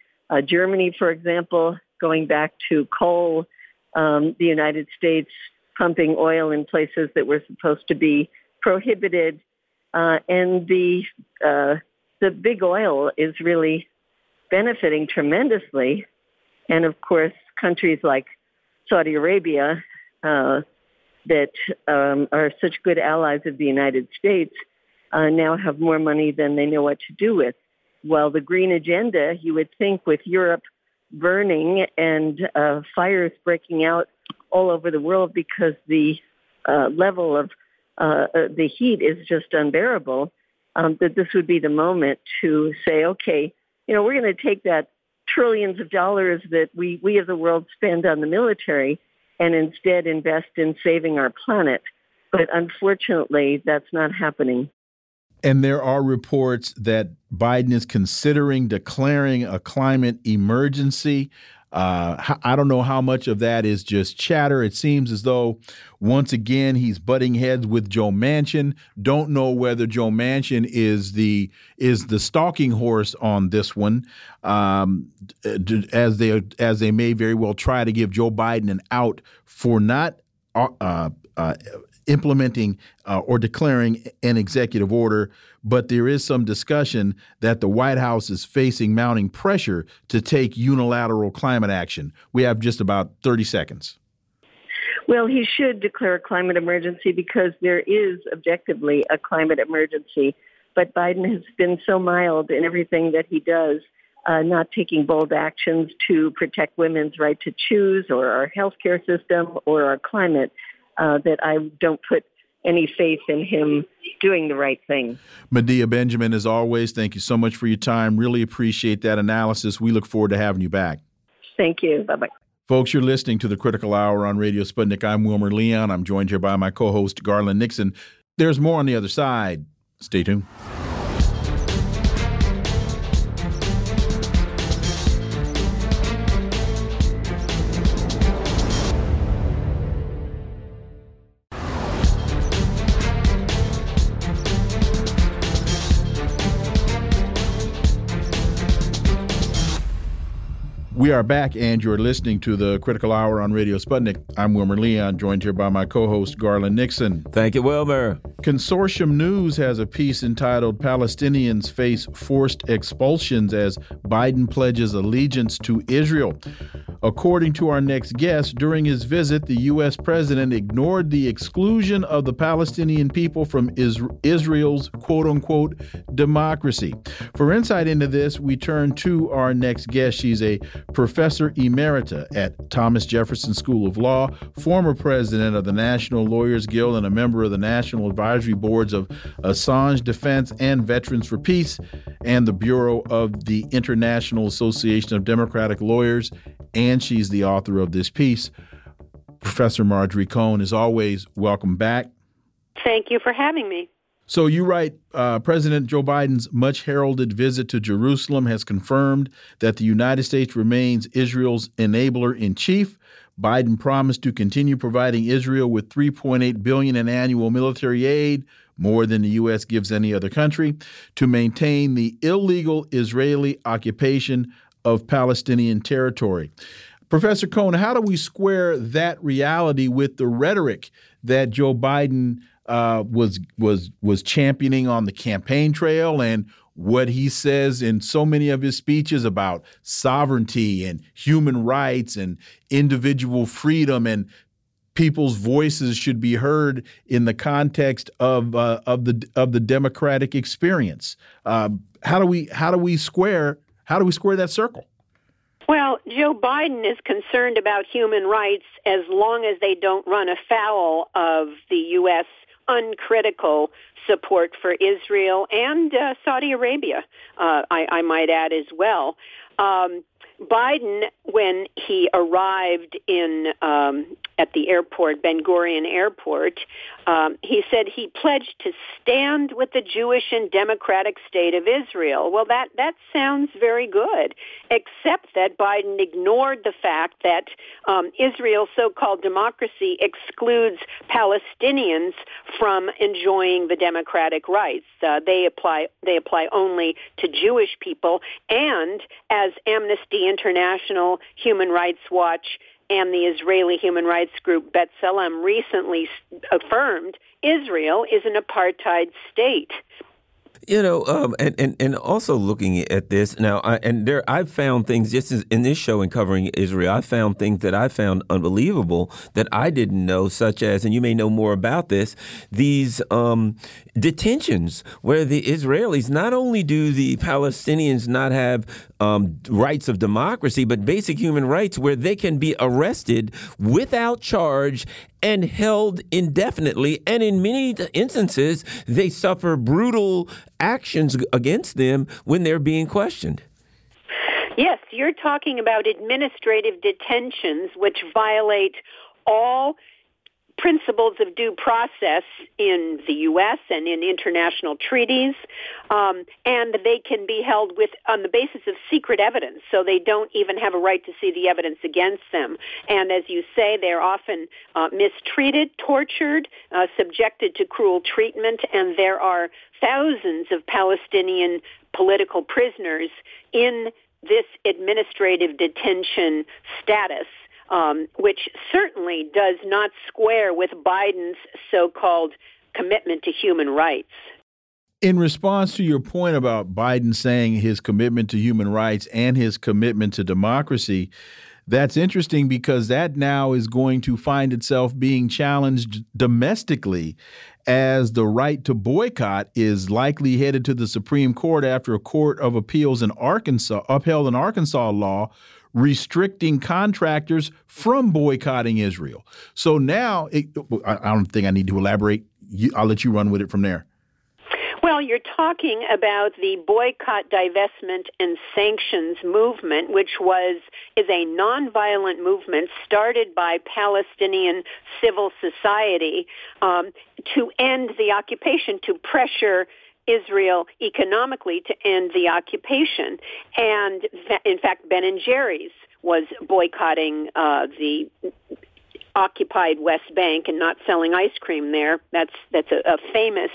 Germany, for example, going back to coal. The United States pumping oil in places that were supposed to be prohibited, and the big oil is really benefiting tremendously. And of course, countries like Saudi Arabia that are such good allies of the United States now have more money than they know what to do with. While the green agenda, you would think, with Europe burning and fires breaking out all over the world because the level of the heat is just unbearable, that this would be the moment to say, okay, we're going to take that trillions of dollars that we as the world spend on the military and instead invest in saving our planet. But unfortunately, that's not happening. And there are reports that Biden is considering declaring a climate emergency. I don't know how much of that is just chatter. It seems as though, once again, he's butting heads with Joe Manchin. Don't know whether Joe Manchin is the stalking horse on this one, as they may very well try to give Joe Biden an out for not implementing or declaring an executive order. But there is some discussion that the White House is facing mounting pressure to take unilateral climate action. We have just about 30 seconds. Well, he should declare a climate emergency because there is objectively a climate emergency. But Biden has been so mild in everything that he does, not taking bold actions to protect women's right to choose or our healthcare system or our climate. That I don't put any faith in him doing the right thing. Medea Benjamin, as always, thank you so much for your time. Really appreciate that analysis. We look forward to having you back. Thank you. Bye-bye. Folks, you're listening to The Critical Hour on Radio Sputnik. I'm Wilmer Leon. I'm joined here by my co-host, Garland Nixon. There's more on the other side. Stay tuned. We are back, and you're listening to The Critical Hour on Radio Sputnik. I'm Wilmer Leon, joined here by my co-host, Garland Nixon. Thank you, Wilmer. Consortium News has a piece entitled Palestinians Face Forced Expulsions as Biden Pledges Allegiance to Israel. According to our next guest, during his visit, the U.S. president ignored the exclusion of the Palestinian people from Israel's quote-unquote democracy. For insight into this, we turn to our next guest. She's a Professor Emerita at Thomas Jefferson School of Law, former president of the National Lawyers Guild and a member of the National Advisory Boards of Assange Defense and Veterans for Peace and the Bureau of the International Association of Democratic Lawyers, and she's the author of this piece. Professor Marjorie Cohn, as always, welcome back. Thank you for having me. So you write, President Joe Biden's much-heralded visit to Jerusalem has confirmed that the United States remains Israel's enabler-in-chief. Biden promised to continue providing Israel with $3.8 billion in annual military aid, more than the U.S. gives any other country, to maintain the illegal Israeli occupation of Palestinian territory. Professor Cohn, how do we square that reality with the rhetoric that Joe Biden was championing on the campaign trail and what he says in so many of his speeches about sovereignty and human rights and individual freedom and people's voices should be heard in the context of the democratic experience? How do we square that circle? Well, Joe Biden is concerned about human rights as long as they don't run afoul of the U.S. uncritical support for Israel and Saudi Arabia, I might add as well. Biden, when he arrived in at the airport, Ben-Gurion Airport, he said he pledged to stand with the Jewish and democratic state of Israel. Well, that sounds very good, except that Biden ignored the fact that Israel's so-called democracy excludes Palestinians from enjoying the democratic rights. They apply only to Jewish people, and as Amnesty International, Human Rights Watch, and the Israeli human rights group B'Tselem recently affirmed, Israel is an apartheid state. You know, and also looking at this now, I've found things just in this show and covering Israel. I found things that I found unbelievable that I didn't know, such as, and you may know more about this, these detentions where the Israelis, not only do the Palestinians not have rights of democracy, but basic human rights where they can be arrested without charge and held indefinitely. And in many instances, they suffer brutal actions against them when they're being questioned. Yes, you're talking about administrative detentions, which violate all principles of due process in the U.S. and in international treaties, and they can be held on the basis of secret evidence, so they don't even have a right to see the evidence against them. And as you say, they're often mistreated, tortured, subjected to cruel treatment, and there are thousands of Palestinian political prisoners in this administrative detention status, which certainly does not square with Biden's so-called commitment to human rights. In response to your point about Biden saying his commitment to human rights and his commitment to democracy, that's interesting because that now is going to find itself being challenged domestically as the right to boycott is likely headed to the Supreme Court after a court of appeals in Arkansas upheld an Arkansas law restricting contractors from boycotting Israel. So now, I don't think I need to elaborate. I'll let you run with it from there. Well, Well, you're talking about the boycott, divestment, and sanctions movement, which is a nonviolent movement started by Palestinian civil society to end the occupation, to pressure Israel economically to end the occupation. And in fact, Ben and Jerry's was boycotting the occupied West Bank and not selling ice cream there. That's a famous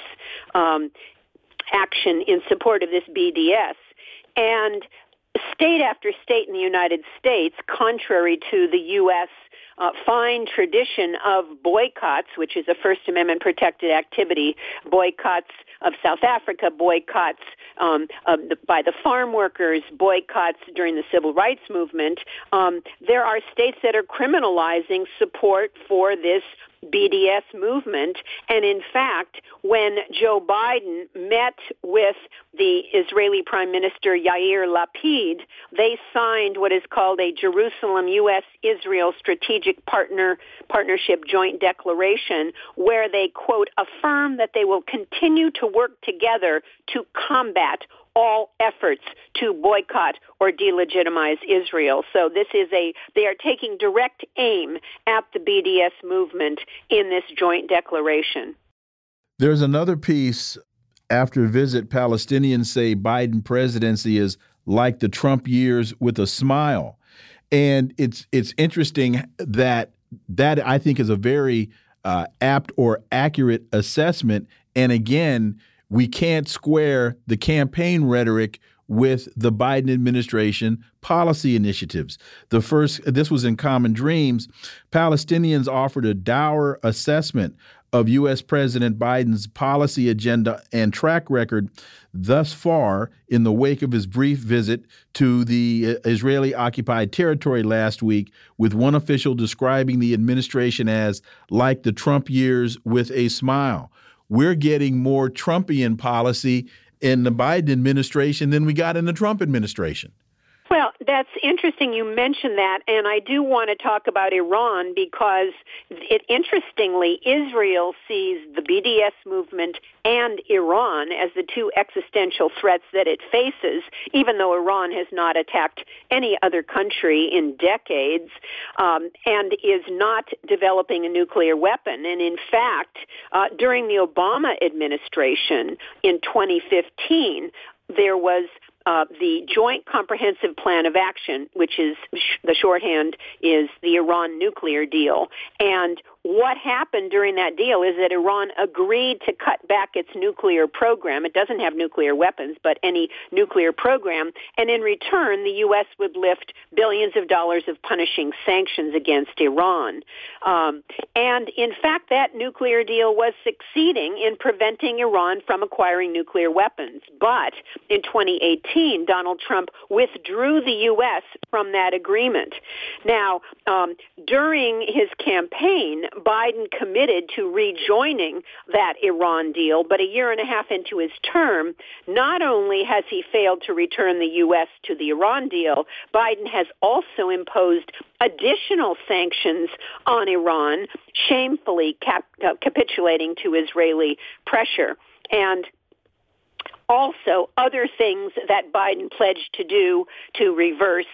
action in support of this BDS. And state after state in the United States, contrary to the U.S. Fine tradition of boycotts, which is a First Amendment protected activity, boycotts of South Africa, boycotts by the farm workers, boycotts during the civil rights movement. There are states that are criminalizing support for this BDS movement. And in fact, when Joe Biden met with the Israeli Prime Minister Yair Lapid, they signed what is called a Jerusalem-U.S.-Israel Strategic Partnership Joint Declaration, where they, quote, affirm that they will continue to work together to combat all efforts to boycott or delegitimize Israel. So this is they are taking direct aim at the BDS movement in this joint declaration. There's another piece after visit. Palestinians say Biden presidency is like the Trump years with a smile. And it's interesting that I think is a very apt or accurate assessment. And again, we can't square the campaign rhetoric with the Biden administration policy initiatives. This was in Common Dreams. Palestinians offered a dour assessment of U.S. President Biden's policy agenda and track record thus far in the wake of his brief visit to the Israeli-occupied territory last week, with one official describing the administration as like the Trump years with a smile. We're getting more Trumpian policy in the Biden administration than we got in the Trump administration. Well, that's interesting you mentioned that, and I do want to talk about Iran because, interestingly, Israel sees the BDS movement and Iran as the two existential threats that it faces, even though Iran has not attacked any other country in decades and is not developing a nuclear weapon. And in fact, during the Obama administration in 2015, there was the Joint Comprehensive Plan of Action, which is the shorthand is the Iran nuclear deal. And what happened during that deal is that Iran agreed to cut back its nuclear program. It doesn't have nuclear weapons, but any nuclear program. And in return, the U.S. would lift billions of dollars of punishing sanctions against Iran. And in fact, that nuclear deal was succeeding in preventing Iran from acquiring nuclear weapons. But in 2018, Donald Trump withdrew the U.S. from that agreement. Now, during his campaign, Biden committed to rejoining that Iran deal, but a year and a half into his term, not only has he failed to return the U.S. to the Iran deal, Biden has also imposed additional sanctions on Iran, shamefully capitulating to Israeli pressure. And also, other things that Biden pledged to do to reverse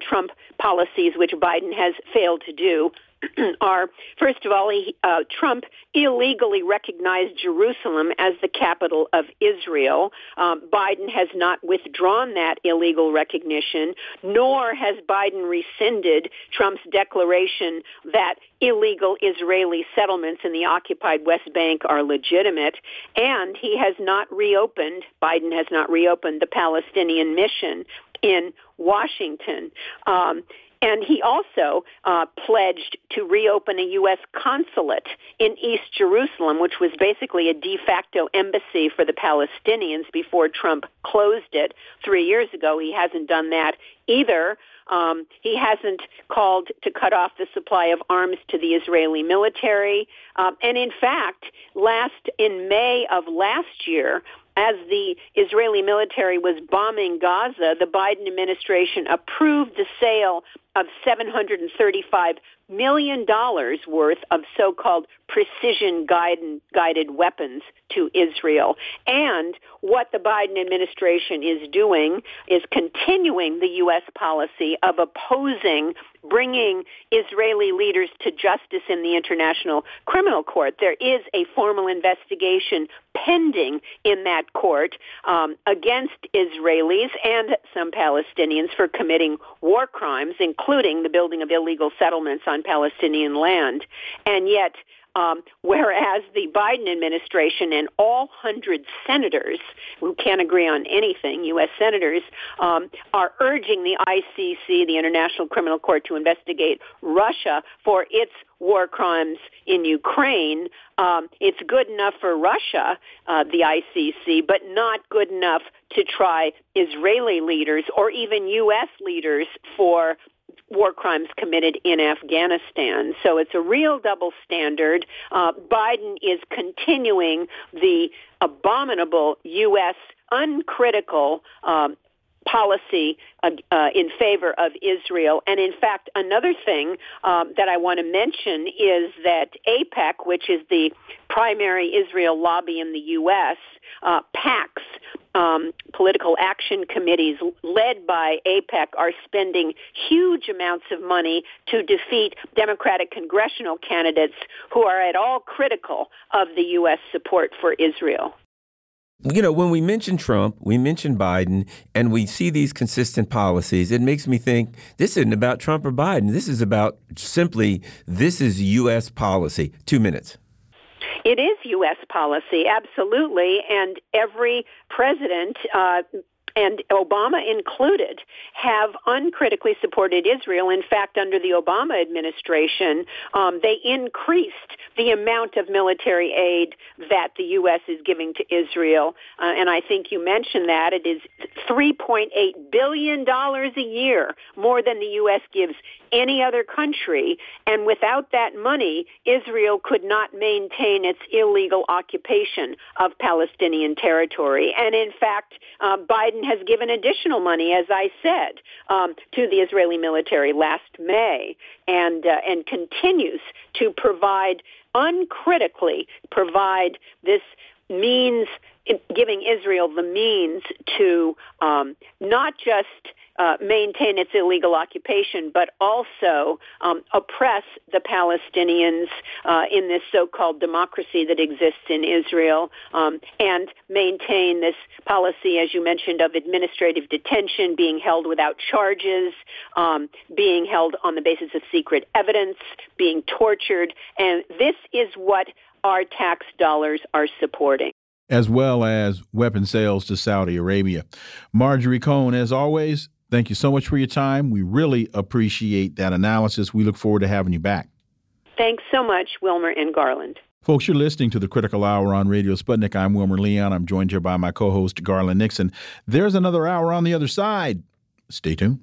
Trump policies, which Biden has failed to do, are, first of all, Trump illegally recognized Jerusalem as the capital of Israel. Biden has not withdrawn that illegal recognition, nor has Biden rescinded Trump's declaration that illegal Israeli settlements in the occupied West Bank are legitimate. And Biden has not reopened the Palestinian mission in Washington. And he also pledged to reopen a U.S. consulate in East Jerusalem, which was basically a de facto embassy for the Palestinians before Trump closed it 3 years ago. He hasn't done that either. He hasn't called to cut off the supply of arms to the Israeli military. And in fact, in May of last year, as the Israeli military was bombing Gaza, the Biden administration approved the sale of $735 million worth of so-called precision-guided weapons to Israel. And what the Biden administration is doing is continuing the U.S. policy of opposing bringing Israeli leaders to justice in the International Criminal Court. There is a formal investigation pending in that court against Israelis and some Palestinians for committing war crimes, including the building of illegal settlements on Palestinian land. And yet, whereas the Biden administration and all 100 senators, who can't agree on anything, U.S. senators, are urging the ICC, the International Criminal Court, to investigate Russia for its war crimes in Ukraine. It's good enough for Russia, the ICC, but not good enough to try Israeli leaders or even U.S. leaders for war crimes committed in Afghanistan. So it's a real double standard. Biden is continuing the abominable U.S. uncritical policy in favor of Israel. And in fact, another thing that I want to mention is that AIPAC, which is the primary Israel lobby in the U.S., PACs, political action committees led by AIPAC, are spending huge amounts of money to defeat Democratic congressional candidates who are at all critical of the U.S. support for Israel. You know, when we mention Trump, we mention Biden, and we see these consistent policies, it makes me think this isn't about Trump or Biden. This is about simply, this is U.S. policy. 2 minutes. It is U.S. policy, absolutely. And every president, and Obama included, have uncritically supported Israel. In fact, under the Obama administration, they increased the amount of military aid that the U.S. is giving to Israel. And I think you mentioned that. It is $3.8 billion a year, more than the U.S. gives any other country. And without that money, Israel could not maintain its illegal occupation of Palestinian territory. And in fact, Biden has given additional money, as I said, to the Israeli military last May, and continues to uncritically provide this means, giving Israel the means to not just maintain its illegal occupation, but also oppress the Palestinians in this so-called democracy that exists in Israel, and maintain this policy, as you mentioned, of administrative detention, being held without charges, being held on the basis of secret evidence, being tortured. And this is what our tax dollars are supporting, as well as weapon sales to Saudi Arabia. Marjorie Cohn, as always, thank you so much for your time. We really appreciate that analysis. We look forward to having you back. Thanks so much, Wilmer and Garland. Folks, you're listening to The Critical Hour on Radio Sputnik. I'm Wilmer Leon. I'm joined here by my co-host, Garland Nixon. There's another hour on the other side. Stay tuned.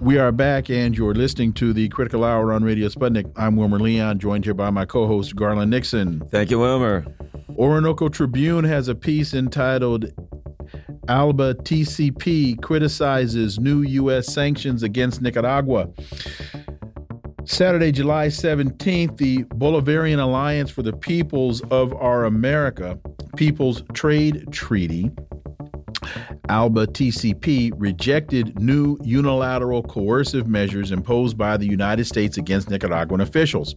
We are back, and you're listening to The Critical Hour on Radio Sputnik. I'm Wilmer Leon, joined here by my co-host, Garland Nixon. Thank you, Wilmer. Orinoco Tribune has a piece entitled, "Alba TCP Criticizes New U.S. Sanctions Against Nicaragua." Saturday, July 17th, the Bolivarian Alliance for the Peoples of Our America, People's Trade Treaty, ALBA TCP, rejected new unilateral coercive measures imposed by the United States against Nicaraguan officials.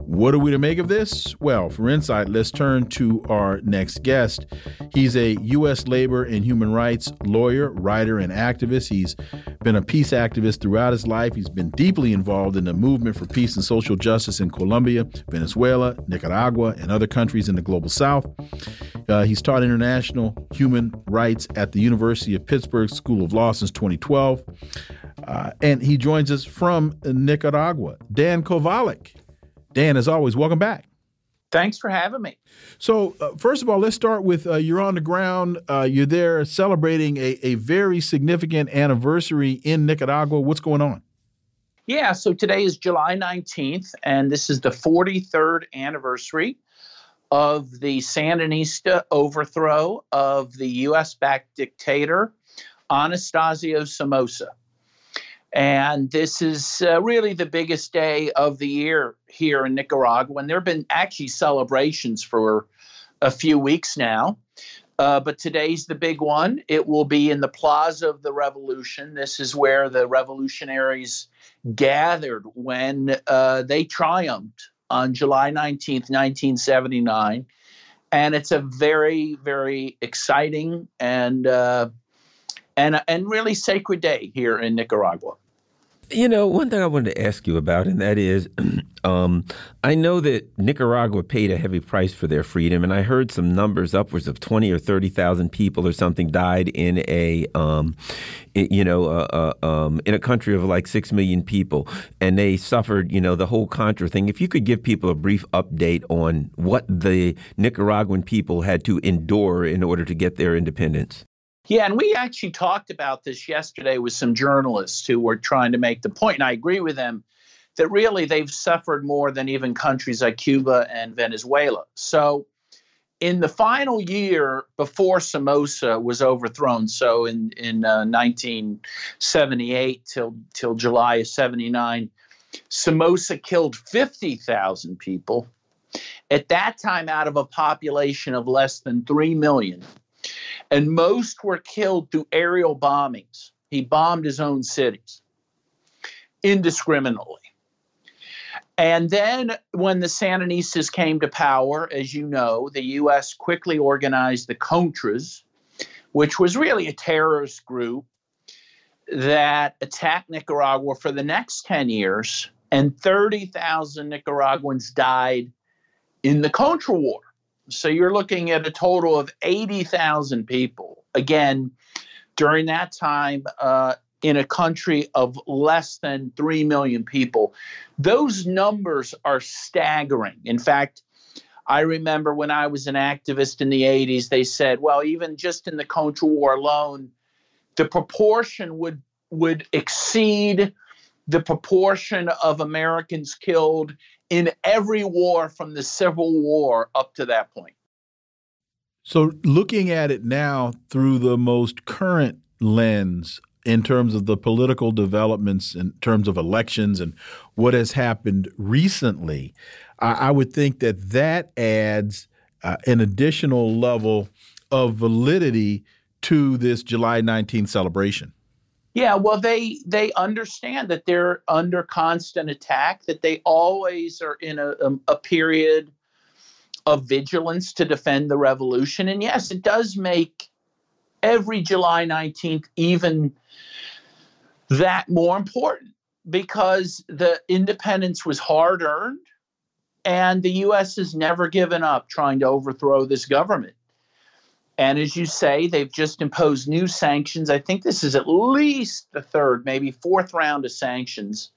What are we to make of this? Well, for insight, let's turn to our next guest. He's a U.S. labor and human rights lawyer, writer, and activist. He's been a peace activist throughout his life. He's been deeply involved in the movement for peace and social justice in Colombia, Venezuela, Nicaragua, and other countries in the Global South. He's taught international human rights at the University of Pittsburgh School of Law since 2012. And he joins us from Nicaragua, Dan Kovalik. Dan, as always, welcome back. Thanks for having me. So first of all, let's start with you're on the ground. You're there celebrating a very significant anniversary in Nicaragua. What's going on? Yeah, so today is July 19th, and this is the 43rd anniversary of the Sandinista overthrow of the U.S.-backed dictator Anastasio Somoza. And this is really the biggest day of the year here in Nicaragua. And there have been actually celebrations for a few weeks now. But today's the big one. It will be in the Plaza of the Revolution. This is where the revolutionaries gathered when they triumphed on July 19th, 1979. And it's a very, very exciting and really sacred day here in Nicaragua. You know, one thing I wanted to ask you about, and that is, I know that Nicaragua paid a heavy price for their freedom, and I heard some numbers upwards of 20 or 30,000 people or something died in a country of like 6 million people, and they suffered, you know, the whole Contra thing. If you could give people a brief update on what the Nicaraguan people had to endure in order to get their independence. Yeah, and we actually talked about this yesterday with some journalists who were trying to make the point, and I agree with them, that really they've suffered more than even countries like Cuba and Venezuela. So in the final year before Somoza was overthrown, so in 1978 till July of 79, Somoza killed 50,000 people. At that time, out of a population of less than 3 million. And most were killed through aerial bombings. He bombed his own cities indiscriminately. And then when the Sandinistas came to power, as you know, the U.S. quickly organized the Contras, which was really a terrorist group that attacked Nicaragua for the next 10 years. And 30,000 Nicaraguans died in the Contra War. So you're looking at a total of 80,000 people, again, during that time in a country of less than 3 million people. Those numbers are staggering. In fact, I remember when I was an activist in the 80s, they said, well, even just in the Contra War alone, the proportion would exceed the proportion of Americans killed in every war from the Civil War up to that point. So looking at it now through the most current lens in terms of the political developments, in terms of elections and what has happened recently, I would think that that adds an additional level of validity to this July 19th celebration. Yeah, well, they understand that they're under constant attack, that they always are in a period of vigilance to defend the revolution. And yes, it does make every July 19th even that more important, because the independence was hard-earned and the U.S. has never given up trying to overthrow this government. And as you say, they've just imposed new sanctions. I think this is at least the third, maybe fourth round of sanctions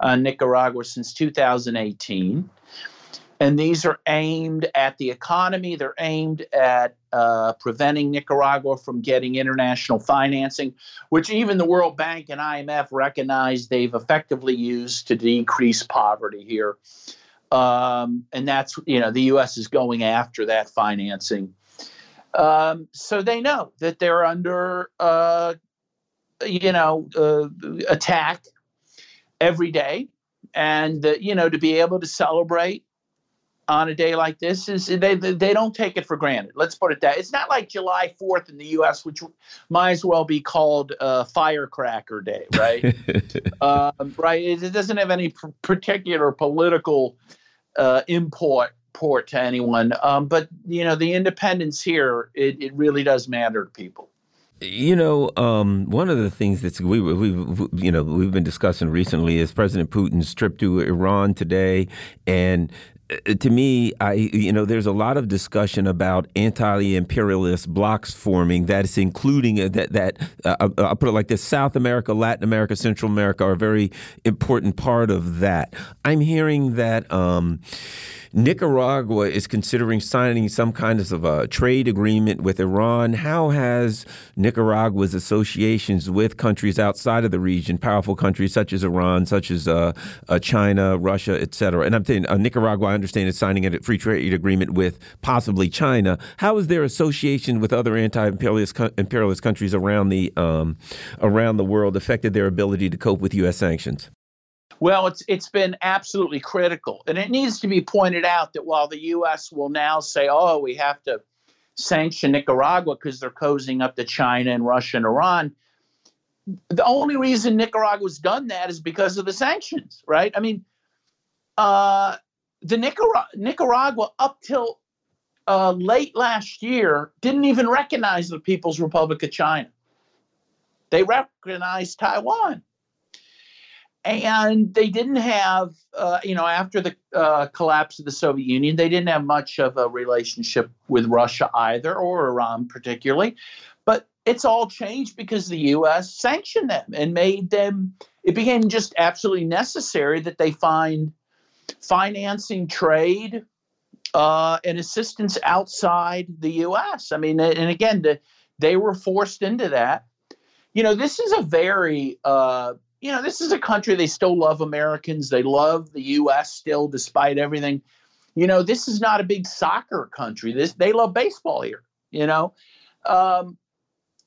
on Nicaragua since 2018. And these are aimed at the economy. They're aimed at preventing Nicaragua from getting international financing, which even the World Bank and IMF recognize they've effectively used to decrease poverty here. And that's, you know, the U.S. is going after that financing. So they know that they're under, attack every day. And, to be able to celebrate on a day like this, is they don't take it for granted. Let's put it that way. It's not like July 4th in the U.S., which might as well be called Firecracker Day, right? Right. It doesn't have any particular political import to anyone. But, you know, the independence here, it really does matter to people. You know, one of the things that we've been discussing recently is President Putin's trip to Iran today, and to me, there's a lot of discussion about anti-imperialist blocs forming that's including I'll put it like this: South America, Latin America, Central America are a very important part of that. I'm hearing that Nicaragua is considering signing some kind of a trade agreement with Iran. How has Nicaragua's associations with countries outside of the region, powerful countries such as Iran, such as China, Russia, et cetera, and I'm saying Nicaragua, I understand, is signing a free trade agreement with possibly China. How is their association with other anti-imperialist countries around the world affected their ability to cope with U.S. sanctions? Well, it's been absolutely critical. And it needs to be pointed out that while the U.S. will now say, oh, we have to sanction Nicaragua because they're cozying up to China and Russia and Iran, the only reason Nicaragua's done that is because of the sanctions, right? I mean, Nicaragua up till late last year didn't even recognize the People's Republic of China. They recognized Taiwan. And they didn't have, after the collapse of the Soviet Union, they didn't have much of a relationship with Russia either, or Iran particularly. But it's all changed because the U.S. sanctioned them and made them – it became just absolutely necessary that they find financing, trade, and assistance outside the U.S. I mean, and again, they were forced into that. You know, this is a very this is a country. They still love Americans. They love the U.S. still, despite everything. You know, this is not a big soccer country. They love baseball here, you know.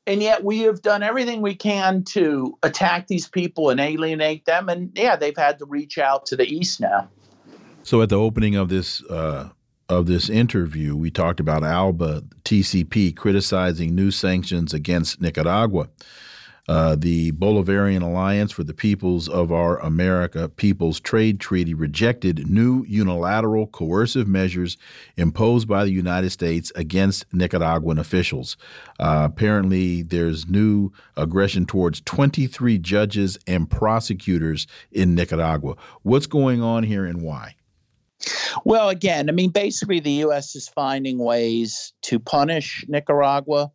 And yet we have done everything we can to attack these people and alienate them. And, yeah, they've had to reach out to the East now. So at the opening of this interview, we talked about ALBA, TCP, criticizing new sanctions against Nicaragua. The Bolivarian Alliance for the Peoples of Our America People's Trade Treaty rejected new unilateral coercive measures imposed by the United States against Nicaraguan officials. Apparently, there's new aggression towards 23 judges and prosecutors in Nicaragua. What's going on here and why? Well, again, I mean, basically the U.S. is finding ways to punish Nicaragua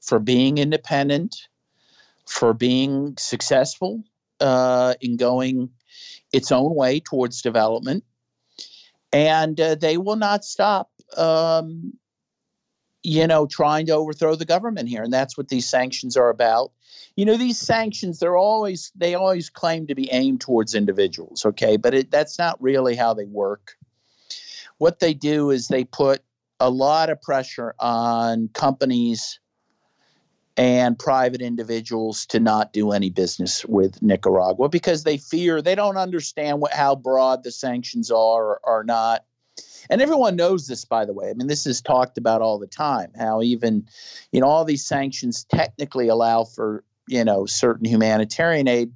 for being independent, for being successful in going its own way towards development. And they will not stop, trying to overthrow the government here. And that's what these sanctions are about. You know, these sanctions, they always claim to be aimed towards individuals, okay? But that's not really how they work. What they do is they put a lot of pressure on companies and private individuals to not do any business with Nicaragua because they fear, they don't understand how broad the sanctions are or are not. And everyone knows this, by the way. I mean, this is talked about all the time, how even, all these sanctions technically allow for, certain humanitarian aid,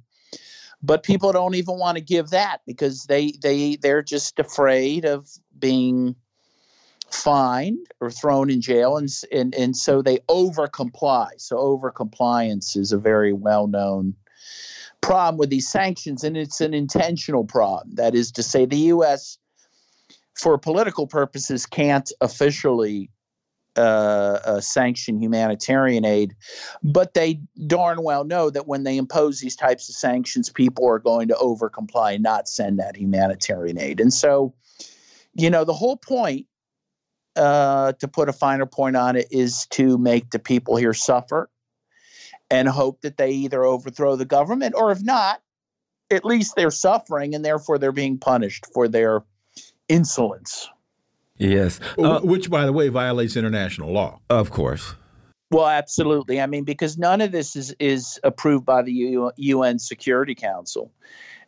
but people don't even want to give that because they're just afraid of being fined or thrown in jail, and so they overcomply. So overcompliance is a very well-known problem with these sanctions, and it's an intentional problem. That is to say, the U.S., for political purposes, can't officially sanction humanitarian aid, but they darn well know that when they impose these types of sanctions, people are going to overcomply and not send that humanitarian aid. And so, the whole point, to put a finer point on it, is to make the people here suffer and hope that they either overthrow the government or, if not, at least they're suffering and therefore they're being punished for their insolence. Yes. Which, by the way, violates international law. Of course. Well, absolutely. I mean, because none of this is approved by the UN Security Council.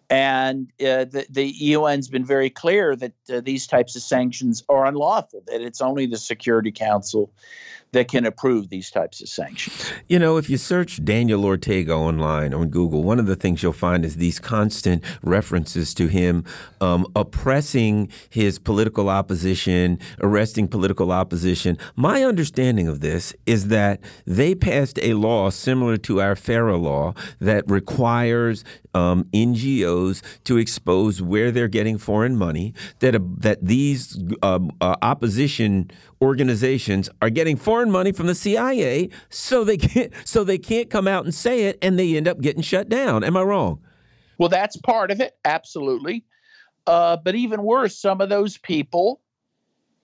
And the UN's been very clear that these types of sanctions are unlawful, that it's only the Security Council that can approve these types of sanctions. You know, if you search Daniel Ortega online on Google, one of the things you'll find is these constant references to him oppressing his political opposition, arresting political opposition. My understanding of this is that they passed a law similar to our FARA law that requires NGOs to expose where they're getting foreign money, that these opposition organizations are getting foreign money from the CIA, so they can't come out and say it, and they end up getting shut down. Am I wrong? Well, that's part of it, absolutely. But even worse, some of those people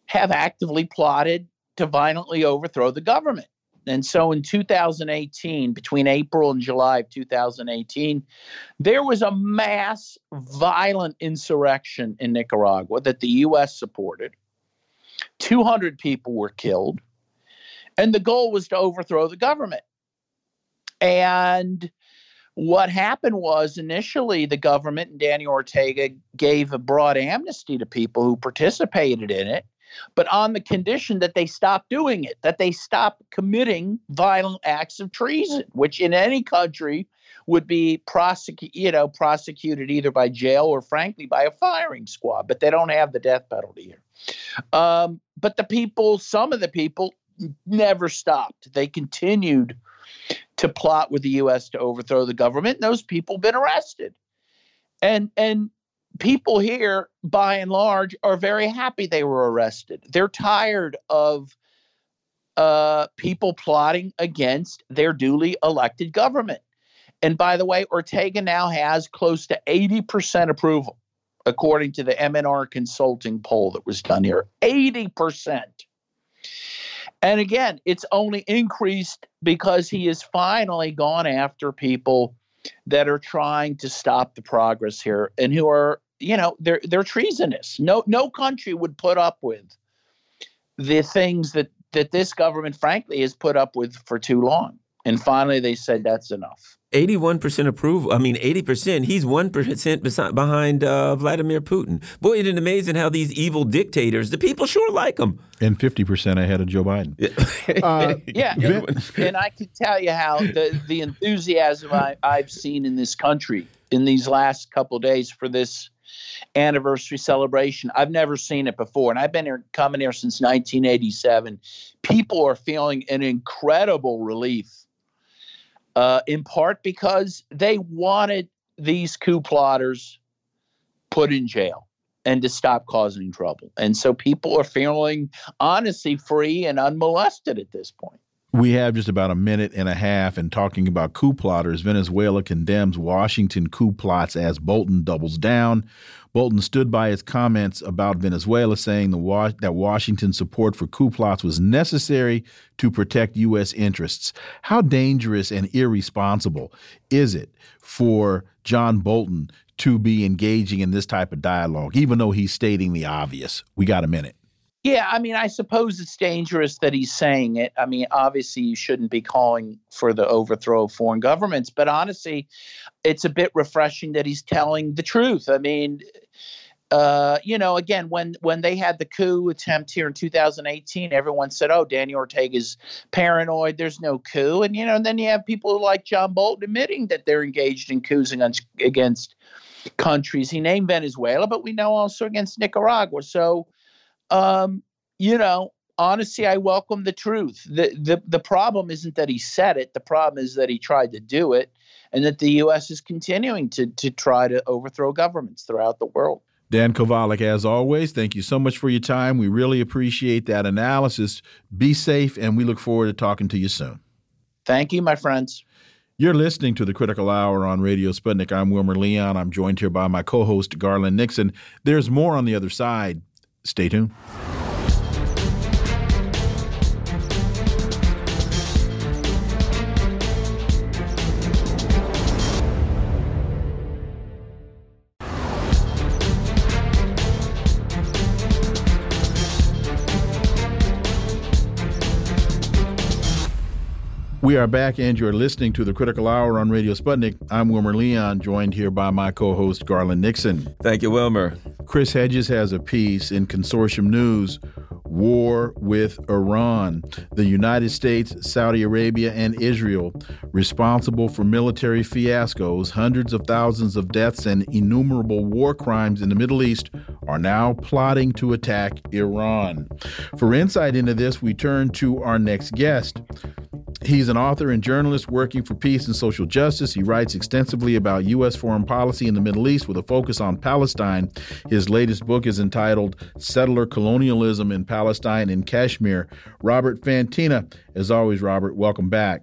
have actively plotted to violently overthrow the government. And so in 2018, between April and July of 2018, there was a mass violent insurrection in Nicaragua that the U.S. supported. 200 people were killed, and the goal was to overthrow the government. And what happened was initially the government and Daniel Ortega gave a broad amnesty to people who participated in it, but on the condition that they stop doing it, that they stop committing violent acts of treason, which in any country would be prosecuted either by jail or, frankly, by a firing squad. But they don't have the death penalty here. But some of the people never stopped. They continued to plot with the U.S. to overthrow the government. And those people have been arrested. And people here, by and large, are very happy they were arrested. They're tired of people plotting against their duly elected government. And by the way, Ortega now has close to 80% approval, according to the MNR Consulting poll that was done here. 80%. And again, it's only increased because he has finally gone after people that are trying to stop the progress here and who are, they're treasonous. No country would put up with the things that this government, frankly, has put up with for too long. And finally, they said that's enough. 81% approval. I mean, 80%. He's 1% behind Vladimir Putin. Boy, isn't it amazing how these evil dictators, the people sure like them. And 50% ahead of Joe Biden. Yeah. And I can tell you how the enthusiasm I've seen in this country in these last couple of days for this anniversary celebration. I've never seen it before. And I've been coming here since 1987. People are feeling an incredible relief. In part because they wanted these coup plotters put in jail and to stop causing trouble. And so people are feeling honestly free and unmolested at this point. We have just about a minute and a half, and talking about coup plotters, Venezuela condemns Washington coup plots as Bolton doubles down. Bolton stood by his comments about Venezuela, saying that Washington's support for coup plots was necessary to protect U.S. interests. How dangerous and irresponsible is it for John Bolton to be engaging in this type of dialogue, even though he's stating the obvious? We got a minute. Yeah, I mean, I suppose it's dangerous that he's saying it. I mean, obviously, you shouldn't be calling for the overthrow of foreign governments. But honestly, it's a bit refreshing that he's telling the truth. I mean, again, when they had the coup attempt here in 2018, everyone said, oh, Daniel Ortega's paranoid. There's no coup. And, and then you have people like John Bolton admitting that they're engaged in coups against countries. He named Venezuela, but we know also against Nicaragua. So, honestly, I welcome the truth. The problem isn't that he said it. The problem is that he tried to do it, and that the U.S. is continuing to try to overthrow governments throughout the world. Dan Kovalik, as always, thank you so much for your time. We really appreciate that analysis. Be safe, and we look forward to talking to you soon. Thank you, my friends. You're listening to The Critical Hour on Radio Sputnik. I'm Wilmer Leon. I'm joined here by my co-host, Garland Nixon. There's more on the other side. Stay tuned. We are back, and you're listening to The Critical Hour on Radio Sputnik. I'm Wilmer Leon, joined here by my co-host, Garland Nixon. Thank you, Wilmer. Chris Hedges has a piece in Consortium News war with Iran, the United States, Saudi Arabia, and Israel, responsible for military fiascos, hundreds of thousands of deaths, and innumerable war crimes in the Middle East, are now plotting to attack Iran. For insight into this, we turn to our next guest. He's an author and journalist working for peace and social justice. He writes extensively about U.S. foreign policy in the Middle East with a focus on Palestine. His latest book is entitled Settler Colonialism in Palestine and Kashmir. Robert Fantina, as always, Robert, welcome back.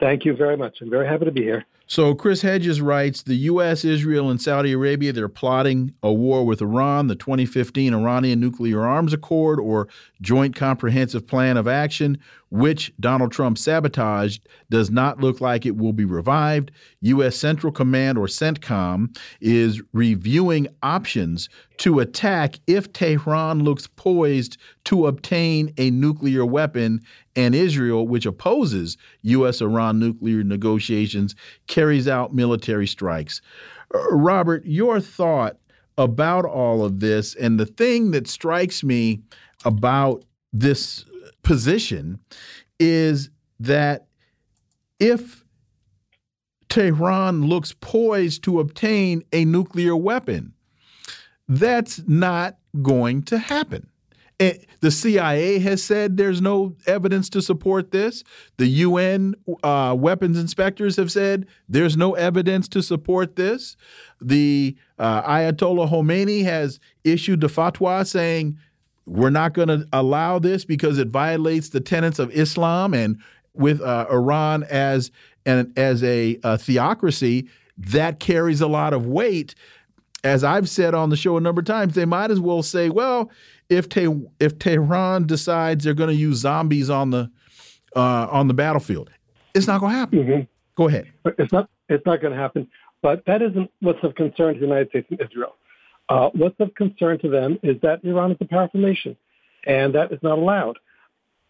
Thank you very much. I'm very happy to be here. So Chris Hedges writes, the U.S., Israel, and Saudi Arabia, they're plotting a war with Iran, the 2015 Iranian Nuclear Arms Accord, or Joint Comprehensive Plan of Action, which Donald Trump sabotaged, does not look like it will be revived. U.S. Central Command, or CENTCOM, is reviewing options to attack if Tehran looks poised to obtain a nuclear weapon, and Israel, which opposes U.S.-Iran nuclear negotiations, carries out military strikes. Robert, your thought about all of this, and the thing that strikes me about this position is that if Tehran looks poised to obtain a nuclear weapon, that's not going to happen. The CIA has said there's no evidence to support this. The UN weapons inspectors have said there's no evidence to support this. The Ayatollah Khomeini has issued the fatwa saying we're not going to allow this because it violates the tenets of Islam. And with Iran as a theocracy, that carries a lot of weight. As I've said on the show a number of times, they might as well say, well, if Tehran decides they're going to use zombies on the battlefield, it's not going to happen. Mm-hmm. Go ahead. It's not going to happen. But that isn't what's of concern to the United States and Israel. What's of concern to them is that Iran is a powerful nation, and that is not allowed.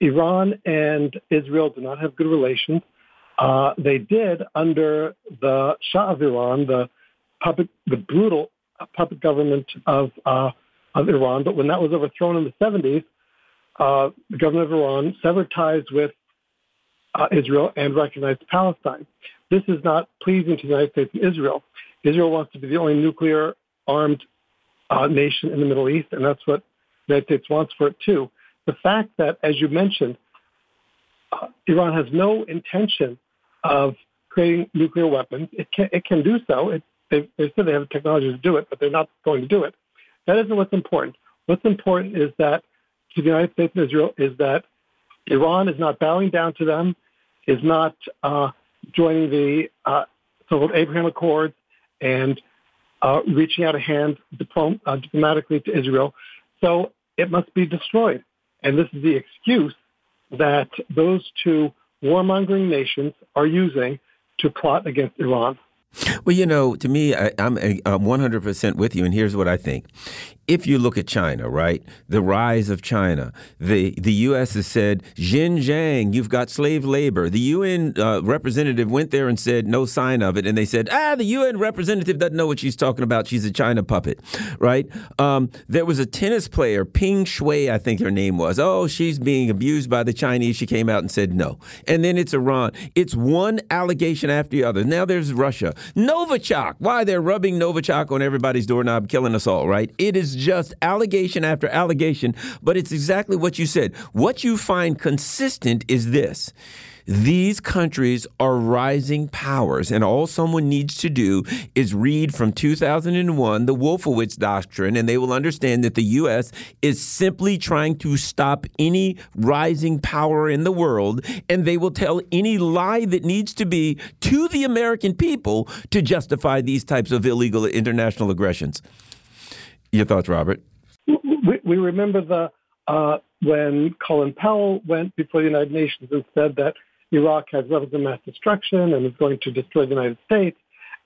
Iran and Israel do not have good relations. They did under the Shah of Iran, the brutal puppet government of Iran, but when that was overthrown in the 70s, the government of Iran severed ties with Israel and recognized Palestine. This is not pleasing to the United States and Israel. Israel wants to be the only nuclear-armed nation in the Middle East, and that's what the United States wants for it, too. The fact that, as you mentioned, Iran has no intention of creating nuclear weapons, it can do so. They said they have the technology to do it, but they're not going to do it. That isn't what's important. What's important is that to the United States and Israel is that Iran is not bowing down to them, is not joining the so-called Abraham Accords and reaching out a hand diplomatically to Israel. So it must be destroyed. And this is the excuse that those two warmongering nations are using to plot against Iran. Well, you know, to me, I'm 100% with you, and here's what I think. If you look at China, right, the rise of China, the U.S. has said, Xinjiang, you've got slave labor. The U.N. Representative went there and said, no sign of it. And they said, the U.N. representative doesn't know what she's talking about. She's a China puppet, right? There was a tennis player, Ping Shuai, I think her name was. Oh, she's being abused by the Chinese. She came out and said no. And then it's Iran. It's one allegation after the other. Now there's Russia. Novichok. Why? They're rubbing Novichok on everybody's doorknob, killing us all, right? It is just allegation after allegation, but it's exactly what you said. What you find consistent is this. These countries are rising powers, and all someone needs to do is read from 2001, the Wolfowitz Doctrine, and they will understand that the U.S. is simply trying to stop any rising power in the world, and they will tell any lie that needs to be to the American people to justify these types of illegal international aggressions. Your thoughts, Robert? We remember when Colin Powell went before the United Nations and said that Iraq has weapons of mass destruction and is going to destroy the United States.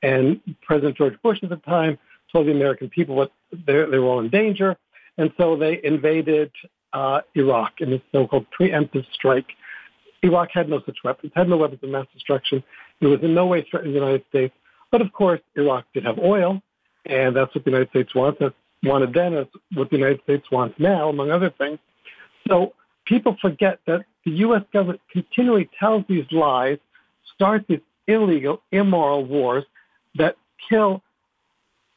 And President George Bush at the time told the American people what they were all in danger. And so they invaded Iraq in a so-called preemptive strike. Iraq had no such weapons, had no weapons of mass destruction. It was in no way threatening the United States. But, of course, Iraq did have oil, and that's what the United States wants. That's wanted then, is what the United States wants now, among other things. So people forget that the U.S. government continually tells these lies, starts these illegal, immoral wars that kill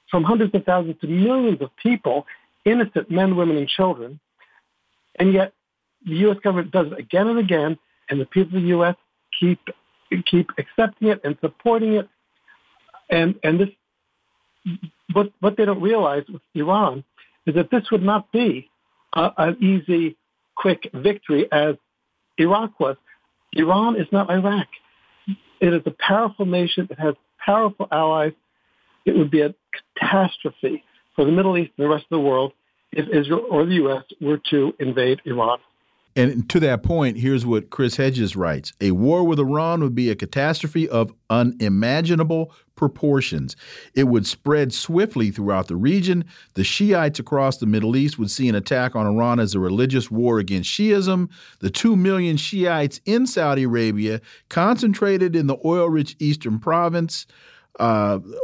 from hundreds of thousands to millions of people, innocent men, women, and children. And yet the U.S. government does it again and again, and the people of the U.S. keep accepting it and supporting it. And this, what they don't realize with Iran is that this would not be an easy, quick victory as Iraq was. Iran is not Iraq. It is a powerful nation. It has powerful allies. It would be a catastrophe for the Middle East and the rest of the world if Israel or the U.S. were to invade Iran. And to that point, here's what Chris Hedges writes. A war with Iran would be a catastrophe of unimaginable proportions. It would spread swiftly throughout the region. The Shiites across the Middle East would see an attack on Iran as a religious war against Shiism. The 2 million Shiites in Saudi Arabia, concentrated in the oil-rich eastern province,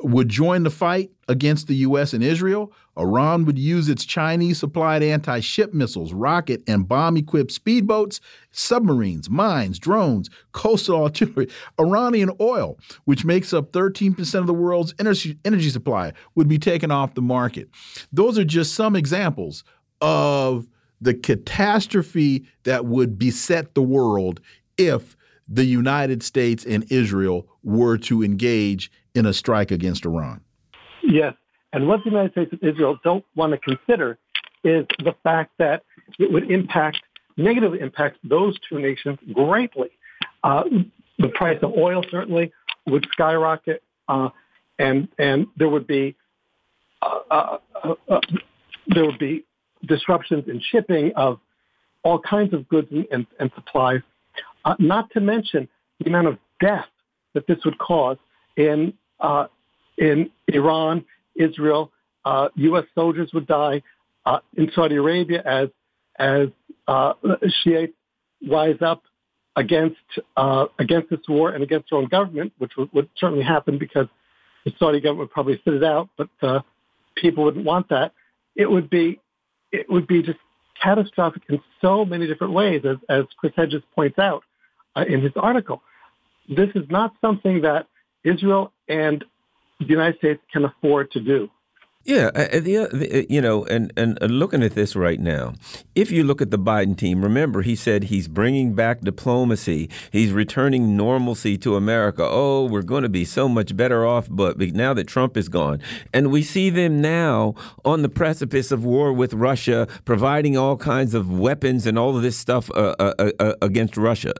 would join the fight against the U.S. and Israel. Iran would use its Chinese-supplied anti-ship missiles, rocket and bomb-equipped speedboats, submarines, mines, drones, coastal artillery. Iranian oil, which makes up 13% of the world's energy supply, would be taken off the market. Those are just some examples of the catastrophe that would beset the world if the United States and Israel were to engage in a strike against Iran. Yes. And what the United States and Israel don't want to consider is the fact that it would negatively impact those two nations greatly. The price of oil certainly would skyrocket, and there would be disruptions in shipping of all kinds of goods and supplies. Not to mention the amount of death that this would cause in Iran, Israel. U.S. soldiers would die in Saudi Arabia as Shiites rise up against this war and against their own government, which would certainly happen because the Saudi government would probably sit it out, but people wouldn't want that. It would be just catastrophic in so many different ways, as Chris Hedges points out in his article. This is not something that Israel and the United States can afford to do. Yeah, and looking at this right now, if you look at the Biden team, remember he said he's bringing back diplomacy. He's returning normalcy to America. Oh, we're going to be so much better off, but now that Trump is gone. And we see them now on the precipice of war with Russia, providing all kinds of weapons and all of this stuff against Russia,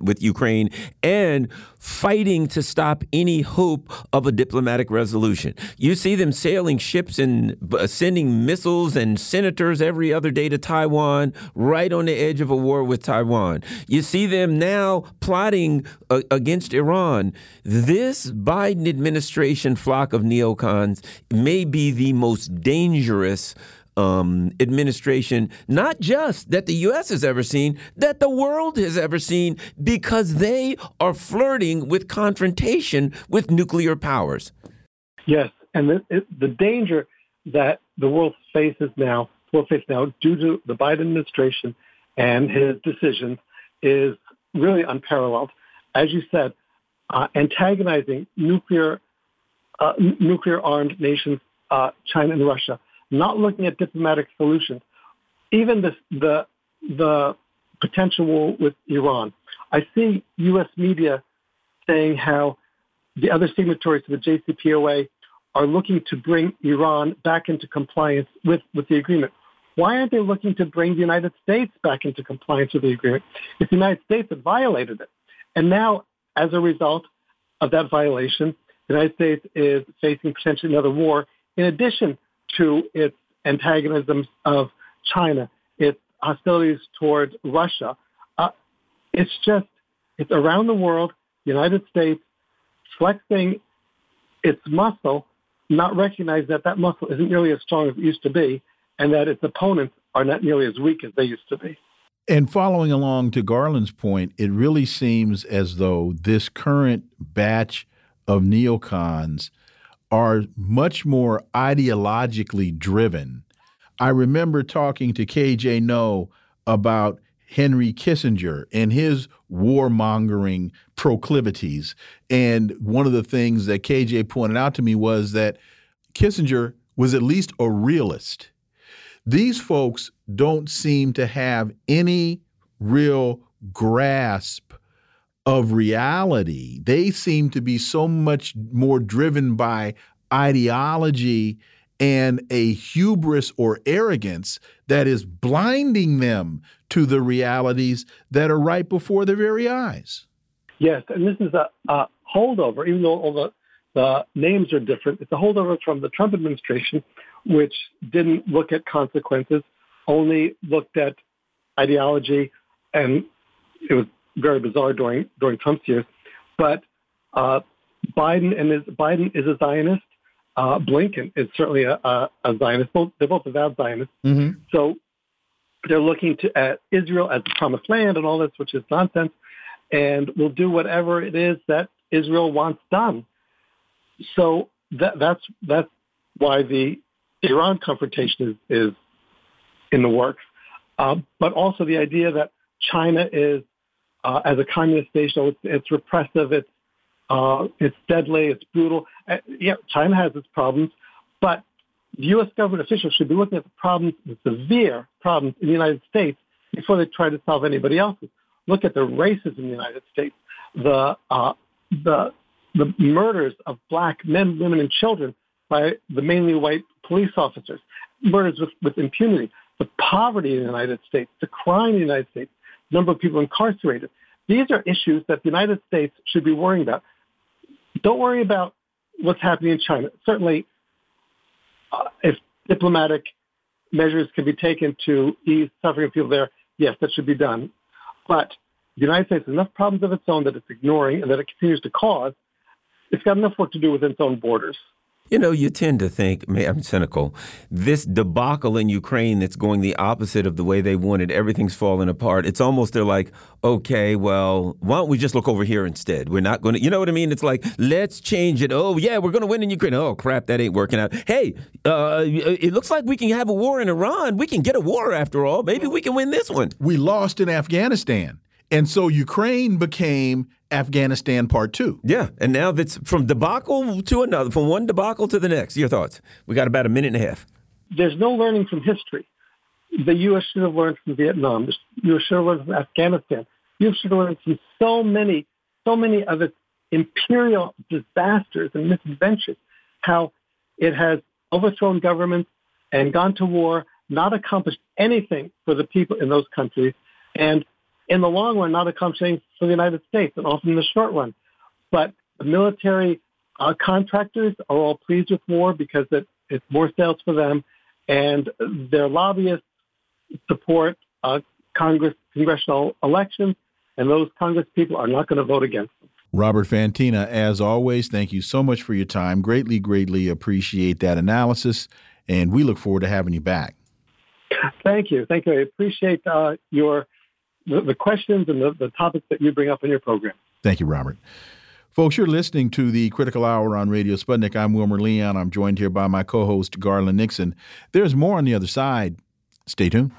with Ukraine, and fighting to stop any hope of a diplomatic resolution. You see them sailing ships and sending missiles and senators every other day to Taiwan, right on the edge of a war with Taiwan. You see them now plotting against Iran. This Biden administration flock of neocons may be the most dangerous administration, not just that the U.S. has ever seen, that the world has ever seen, because they are flirting with confrontation with nuclear powers. Yes. And the danger that the world faces now, due to the Biden administration and his decisions, is really unparalleled. As you said, antagonizing nuclear armed nations, China and Russia, not looking at diplomatic solutions, even the potential war with Iran. I see U.S. media saying how the other signatories to the JCPOA are looking to bring Iran back into compliance with the agreement. Why aren't they looking to bring the United States back into compliance with the agreement? It's the United States that violated it. And now, as a result of that violation, the United States is facing potentially another war, in addition to its antagonisms of China, its hostilities toward Russia. It's around the world, the United States flexing its muscle, not recognize that muscle isn't nearly as strong as it used to be, and that its opponents are not nearly as weak as they used to be. And following along to Garland's point, it really seems as though this current batch of neocons are much more ideologically driven. I remember talking to KJ Noe about Henry Kissinger and his warmongering proclivities. And one of the things that KJ pointed out to me was that Kissinger was at least a realist. These folks don't seem to have any real grasp of reality. They seem to be so much more driven by ideology and a hubris or arrogance that is blinding them to the realities that are right before their very eyes. Yes, and this is a holdover, even though all the names are different. It's a holdover from the Trump administration, which didn't look at consequences, only looked at ideology, and it was very bizarre during Trump's years. But Biden is a Zionist. Blinken is certainly a Zionist. They're both avowed Zionists. Mm-hmm. So they're looking at Israel as the promised land and all this, which is nonsense, and will do whatever it is that Israel wants done. So that's why the Iran confrontation is in the works. But also the idea that China is, as a communist nation, it's repressive, it's deadly, it's brutal. Yeah, China has its problems, but the U.S. government officials should be looking at the problems, the severe problems in the United States before they try to solve anybody else's. Look at the racism in the United States, the murders of black men, women, and children by the mainly white police officers, murders with impunity, the poverty in the United States, the crime in the United States, the number of people incarcerated. These are issues that the United States should be worrying about. Don't worry about what's happening in China. Certainly, if diplomatic measures can be taken to ease suffering of people there, yes, that should be done. But the United States has enough problems of its own that it's ignoring and that it continues to cause. It's got enough work to do within its own borders. You know, you tend to think, I'm cynical, this debacle in Ukraine that's going the opposite of the way they wanted, everything's falling apart. It's almost they're like, okay, well, why don't we just look over here instead? We're not going to, you know what I mean? It's like, let's change it. Oh, yeah, we're going to win in Ukraine. Oh, crap, that ain't working out. Hey, it looks like we can have a war in Iran. We can get a war after all. Maybe we can win this one. We lost in Afghanistan. And so Ukraine became Afghanistan Part 2. Yeah, and now that's from debacle to another, from one debacle to the next. Your thoughts? We got about a minute and a half. There's no learning from history. The U.S. should have learned from Vietnam. The U.S. should have learned from Afghanistan. The U.S. should have learned from so many of its imperial disasters and misadventures, how it has overthrown governments and gone to war, not accomplished anything for the people in those countries, and in the long run, not accomplishing for the United States, and often in the short run. But the military contractors are all pleased with war because it's more sales for them, and their lobbyists support congressional elections, and those Congress people are not going to vote against them. Robert Fantina, as always, thank you so much for your time. Greatly, greatly appreciate that analysis, and we look forward to having you back. Thank you. Thank you. I appreciate the questions and the topics that you bring up in your program. Thank you, Robert. Folks, you're listening to the Critical Hour on Radio Sputnik. I'm Wilmer Leon. I'm joined here by my co-host, Garland Nixon. There's more on the other side. Stay tuned.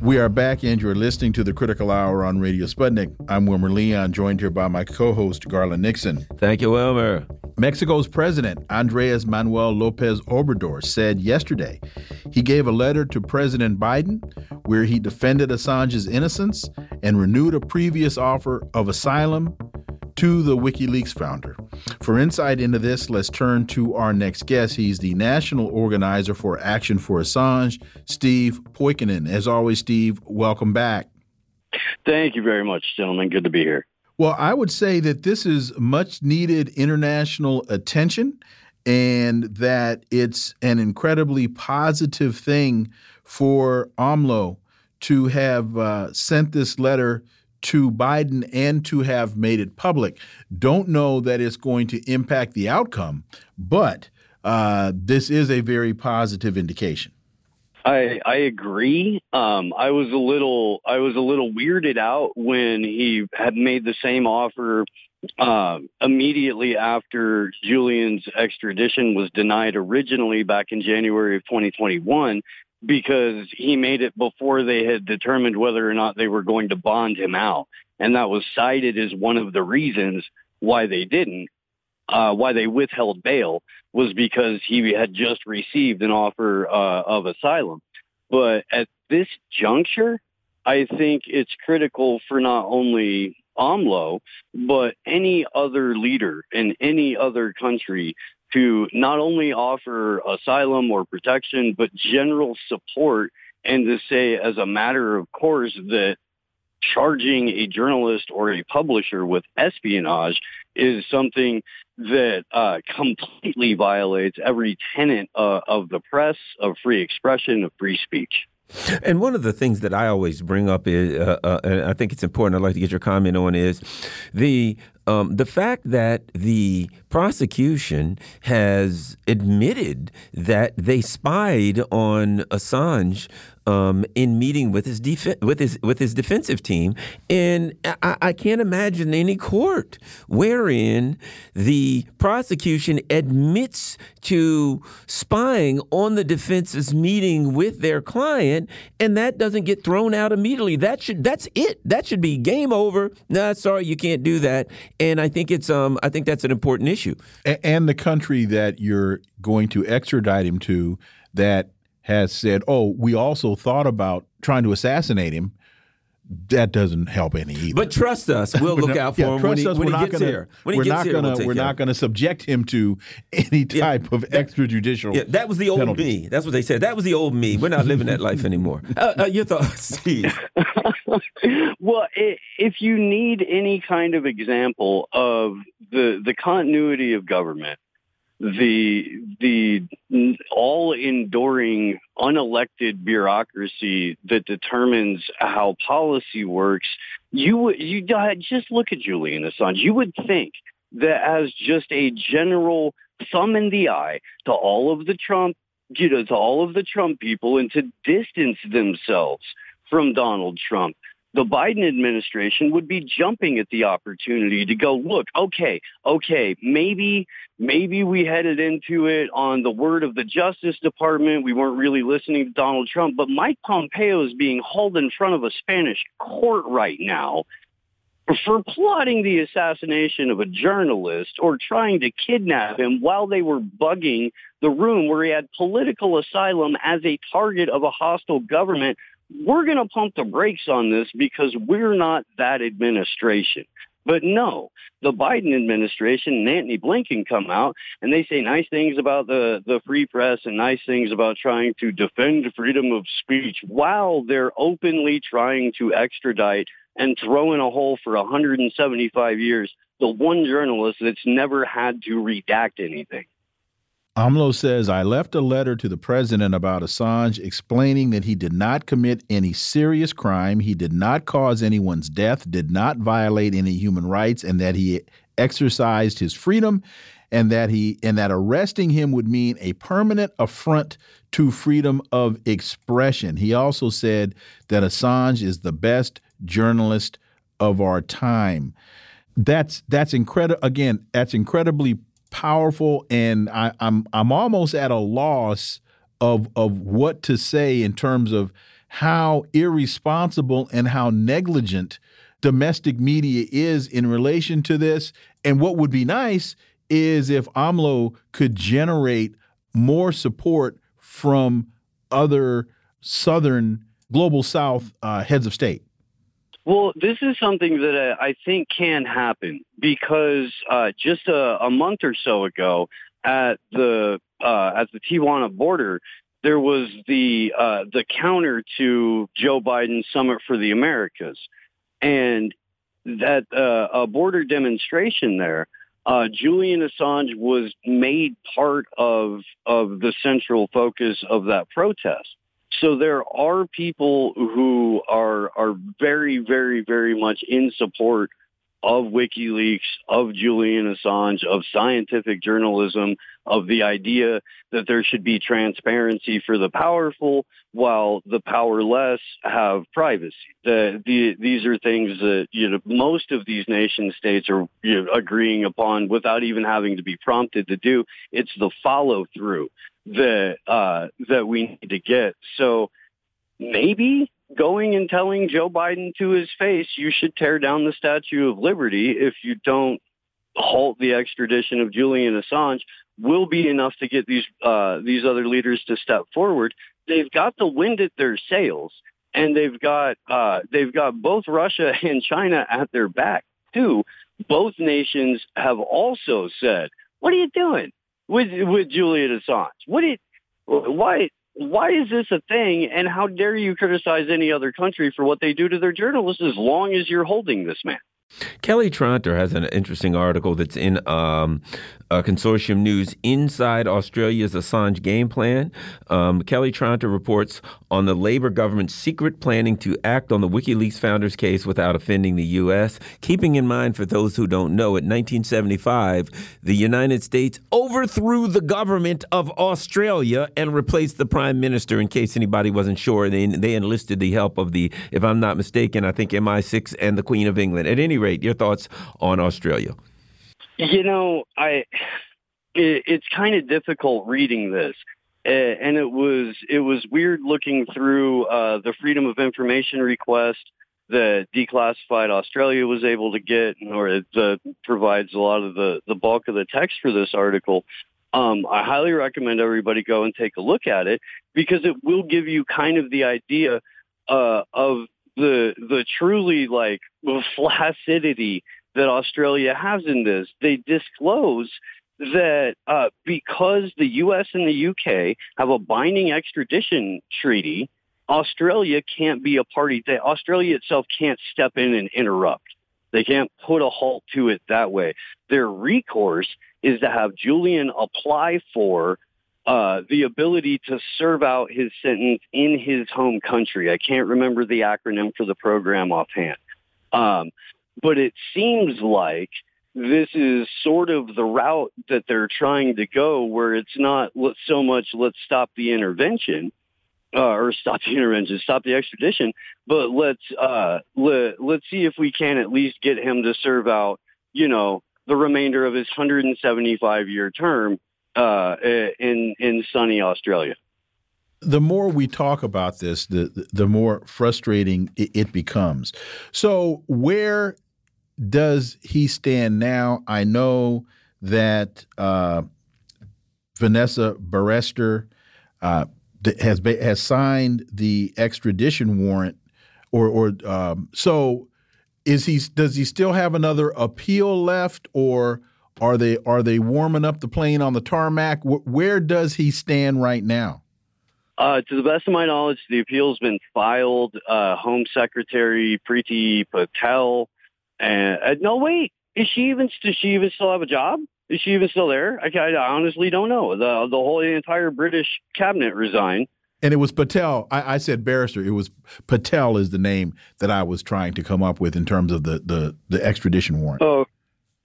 We are back, and you're listening to the Critical Hour on Radio Sputnik. I'm Wilmer Leon, joined here by my co-host, Garland Nixon. Thank you, Wilmer. Mexico's president, Andres Manuel López Obrador, said yesterday he gave a letter to President Biden where he defended Assange's innocence and renewed a previous offer of asylum to the WikiLeaks founder. For insight into this, let's turn to our next guest. He's the national organizer for Action for Assange, Steve Poikonen. As always, Steve, welcome back. Thank you very much, gentlemen. Good to be here. Well, I would say that this is much needed international attention and that it's an incredibly positive thing for AMLO to have sent this letter to Biden and to have made it public. Don't know that it's going to impact the outcome, but this is a very positive indication. I agree. I was a little weirded out when he had made the same offer immediately after Julian's extradition was denied originally back in January of 2021, because he made it before they had determined whether or not they were going to bond him out. And that was cited as one of the reasons why they didn't. Why they withheld bail was because he had just received an offer of asylum. But at this juncture, I think it's critical for not only AMLO, but any other leader in any other country to not only offer asylum or protection, but general support, and to say as a matter of course that charging a journalist or a publisher with espionage is something that completely violates every tenet of the press, of free expression, of free speech. And one of the things that I always bring up is, and I think it's important, I'd like to get your comment on, is the fact that the prosecution has admitted that they spied on Assange in meeting with his defensive team, and I can't imagine any court wherein the prosecution admits to spying on the defense's meeting with their client, and that doesn't get thrown out immediately. That should be game over. Nah, sorry, you can't do that. And I think it's I think that's an important issue. And the country that you're going to extradite him to, that has said, oh, we also thought about trying to assassinate him, that doesn't help any either. But trust us, we'll look out for him when he gets here. We're not going to subject him to any type of extrajudicial that was the old penalties. Me. That's what they said. That was the old me. We're not living that life anymore. Your thoughts, Steve? Well, if you need any kind of example of the continuity of government, the all-enduring unelected bureaucracy that determines how policy works, you just look at Julian Assange. You would think that as just a general thumb in the eye to all of the Trump, to all of the Trump people, and to distance themselves from Donald Trump, the Biden administration would be jumping at the opportunity to go, look, okay, maybe we headed into it on the word of the Justice Department. We weren't really listening to Donald Trump, but Mike Pompeo is being hauled in front of a Spanish court right now for plotting the assassination of a journalist or trying to kidnap him while they were bugging the room where he had political asylum as a target of a hostile government. We're going to pump the brakes on this because we're not that administration. But no, the Biden administration and Anthony Blinken come out and they say nice things about the free press and nice things about trying to defend freedom of speech while they're openly trying to extradite and throw in a hole for 175 years the one journalist that's never had to redact anything. AMLO says, I left a letter to the president about Assange explaining that he did not commit any serious crime, he did not cause anyone's death, did not violate any human rights, and that he exercised his freedom, and that arresting him would mean a permanent affront to freedom of expression. He also said that Assange is the best journalist of our time. That's incredible. Again, that's incredibly powerful, and I'm almost at a loss of what to say in terms of how irresponsible and how negligent domestic media is in relation to this. And what would be nice is if AMLO could generate more support from other Southern Global South heads of state. Well, this is something that I think can happen because just a month or so ago at the Tijuana border, there was the counter to Joe Biden's Summit for the Americas, and that a border demonstration there, Julian Assange was made part of the central focus of that protest. So there are people who are very, very, very much in support of WikiLeaks, of Julian Assange, of scientific journalism, of the idea that there should be transparency for the powerful while the powerless have privacy. These are things that, you know, most of these nation states are agreeing upon without even having to be prompted to do. It's the follow through that we need to get. So maybe going and telling Joe Biden to his face, you should tear down the Statue of Liberty if you don't halt the extradition of Julian Assange, will be enough to get these other leaders to step forward. They've got the wind at their sails, and they've got both Russia and China at their back too. Both nations have also said, "What are you doing with Julian Assange? Why is this a thing, and how dare you criticize any other country for what they do to their journalists as long as you're holding this man?" Kelly Tranter has an interesting article that's in Consortium News, Inside Australia's Assange Game Plan. Kelly Tranter reports on the Labor government's secret planning to act on the WikiLeaks founders case without offending the U.S., keeping in mind, for those who don't know, in 1975, the United States overthrew the government of Australia and replaced the prime minister, in case anybody wasn't sure. They enlisted the help of the, if I'm not mistaken, I think MI6 and the Queen of England. At any rate, your thoughts on Australia? You know, it's kind of difficult reading this. And it was weird looking through the Freedom of Information request that Declassified Australia was able to get, or it provides a lot of the bulk of the text for this article. I highly recommend everybody go and take a look at it, because it will give you kind of the idea of the truly, like, flaccidity that Australia has in this. They disclose that because the U.S. and the U.K. have a binding extradition treaty, Australia can't be a party. Australia itself can't step in and interrupt. They can't put a halt to it that way. Their recourse is to have Julian apply for the ability to serve out his sentence in his home country. I can't remember the acronym for the program offhand. But it seems like this is sort of the route that they're trying to go, where it's not so much let's stop the intervention, stop the extradition, but let's see if we can at least get him to serve out, the remainder of his 175-year term in sunny Australia. The more we talk about this, the more frustrating it becomes. So where does he stand now? I know that Vanessa Barrester has signed the extradition warrant, or so is he? Does he still have another appeal left, or? Are they warming up the plane on the tarmac? Where does he stand right now? To the best of my knowledge, the appeal's been filed. Home Secretary Priti Patel. Does she even still have a job? Is she even still there? I honestly don't know. The whole entire British cabinet resigned. And it was Patel. I said Barrister. It was Patel is the name that I was trying to come up with in terms of the extradition warrant. Oh.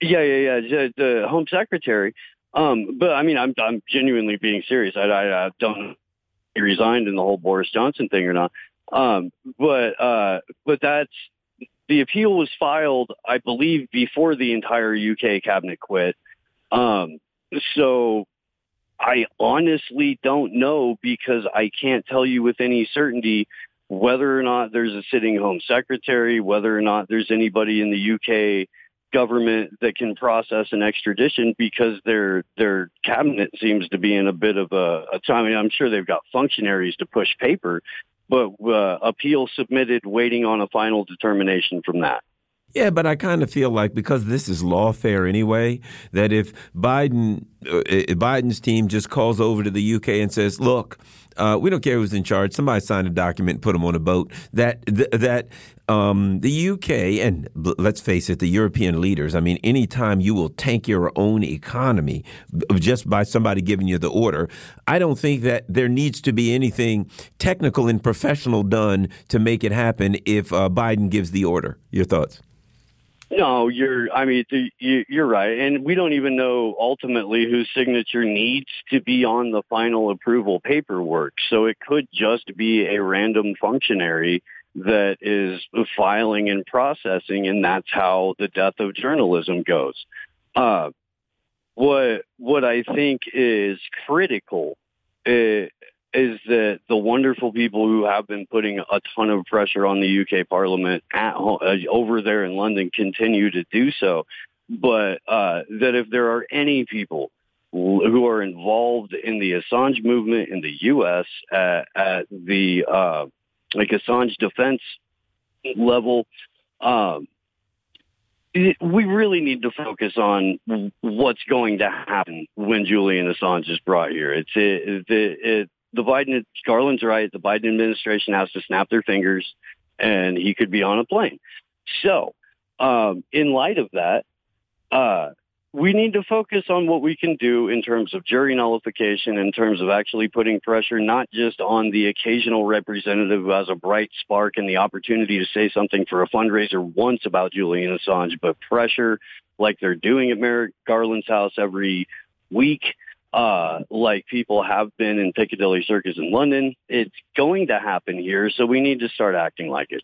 Yeah. The Home Secretary. But I mean, I'm genuinely being serious. I don't know if he resigned in the whole Boris Johnson thing or not. But that's, the appeal was filed, I believe, before the entire UK cabinet quit. So I honestly don't know, because I can't tell you with any certainty whether or not there's a sitting Home Secretary, whether or not there's anybody in the UK government that can process an extradition, because their cabinet seems to be in a bit of a time. I mean, I'm sure they've got functionaries to push paper, but appeal submitted, waiting on a final determination from that. Yeah, but I kind of feel like, because this is lawfare anyway, that if Biden's team just calls over to the UK and says, look, we don't care who's in charge. Somebody signed a document and put them on a boat. That the UK, and let's face it, the European leaders, I mean, anytime you will tank your own economy just by somebody giving you the order, I don't think that there needs to be anything technical and professional done to make it happen if Biden gives the order. Your thoughts? No, you're right. And we don't even know ultimately whose signature needs to be on the final approval paperwork. So it could just be a random functionary that is filing and processing, and that's how the death of journalism goes. What I think is critical is that the wonderful people who have been putting a ton of pressure on the UK Parliament at home, over there in London, continue to do so. But that if there are any people who are involved in the Assange movement in the US at the Assange Defense level, we really need to focus on what's going to happen when Julian Assange is brought here. Garland's right. The Biden administration has to snap their fingers, and he could be on a plane. So, in light of that, we need to focus on what we can do in terms of jury nullification, in terms of actually putting pressure, not just on the occasional representative who has a bright spark and the opportunity to say something for a fundraiser once about Julian Assange, but pressure like they're doing at Merrick Garland's house every week, like people have been in Piccadilly Circus in London. It's going to happen here, so we need to start acting like it.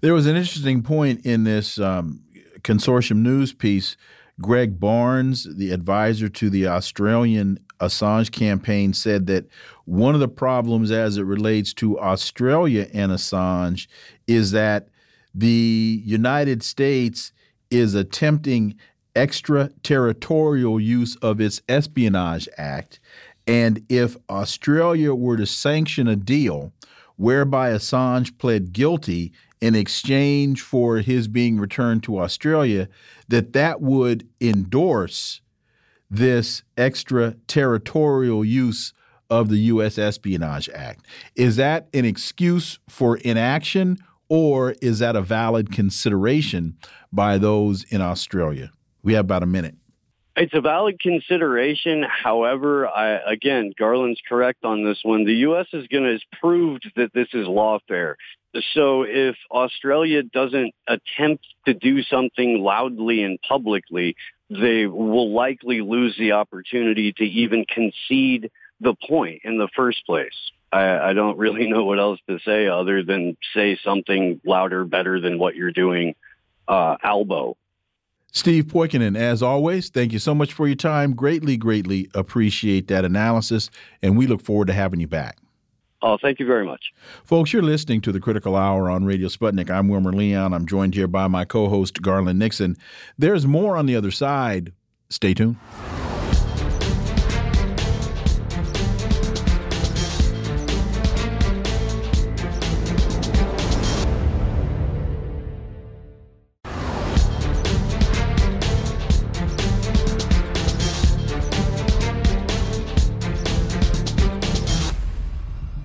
There was an interesting point in this Consortium News piece. Greg Barnes, the advisor to the Australian Assange campaign, said that one of the problems as it relates to Australia and Assange is that the United States is attempting extraterritorial use of its Espionage Act. And if Australia were to sanction a deal whereby Assange pled guilty in exchange for his being returned to Australia, that would endorse this extraterritorial use of the U.S. Espionage Act. Is that an excuse for inaction, or is that a valid consideration by those in Australia? We have about a minute. It's a valid consideration. However, again, Garland's correct on this one. The U.S. has proved that this is lawfare. So if Australia doesn't attempt to do something loudly and publicly, they will likely lose the opportunity to even concede the point in the first place. I don't really know what else to say other than say something louder, better than what you're doing, Albo. Steve Poikonen, as always, thank you so much for your time. Greatly, greatly appreciate that analysis, and we look forward to having you back. Oh, thank you very much. Folks, you're listening to The Critical Hour on Radio Sputnik. I'm Wilmer Leon. I'm joined here by my co-host, Garland Nixon. There's more on the other side. Stay tuned.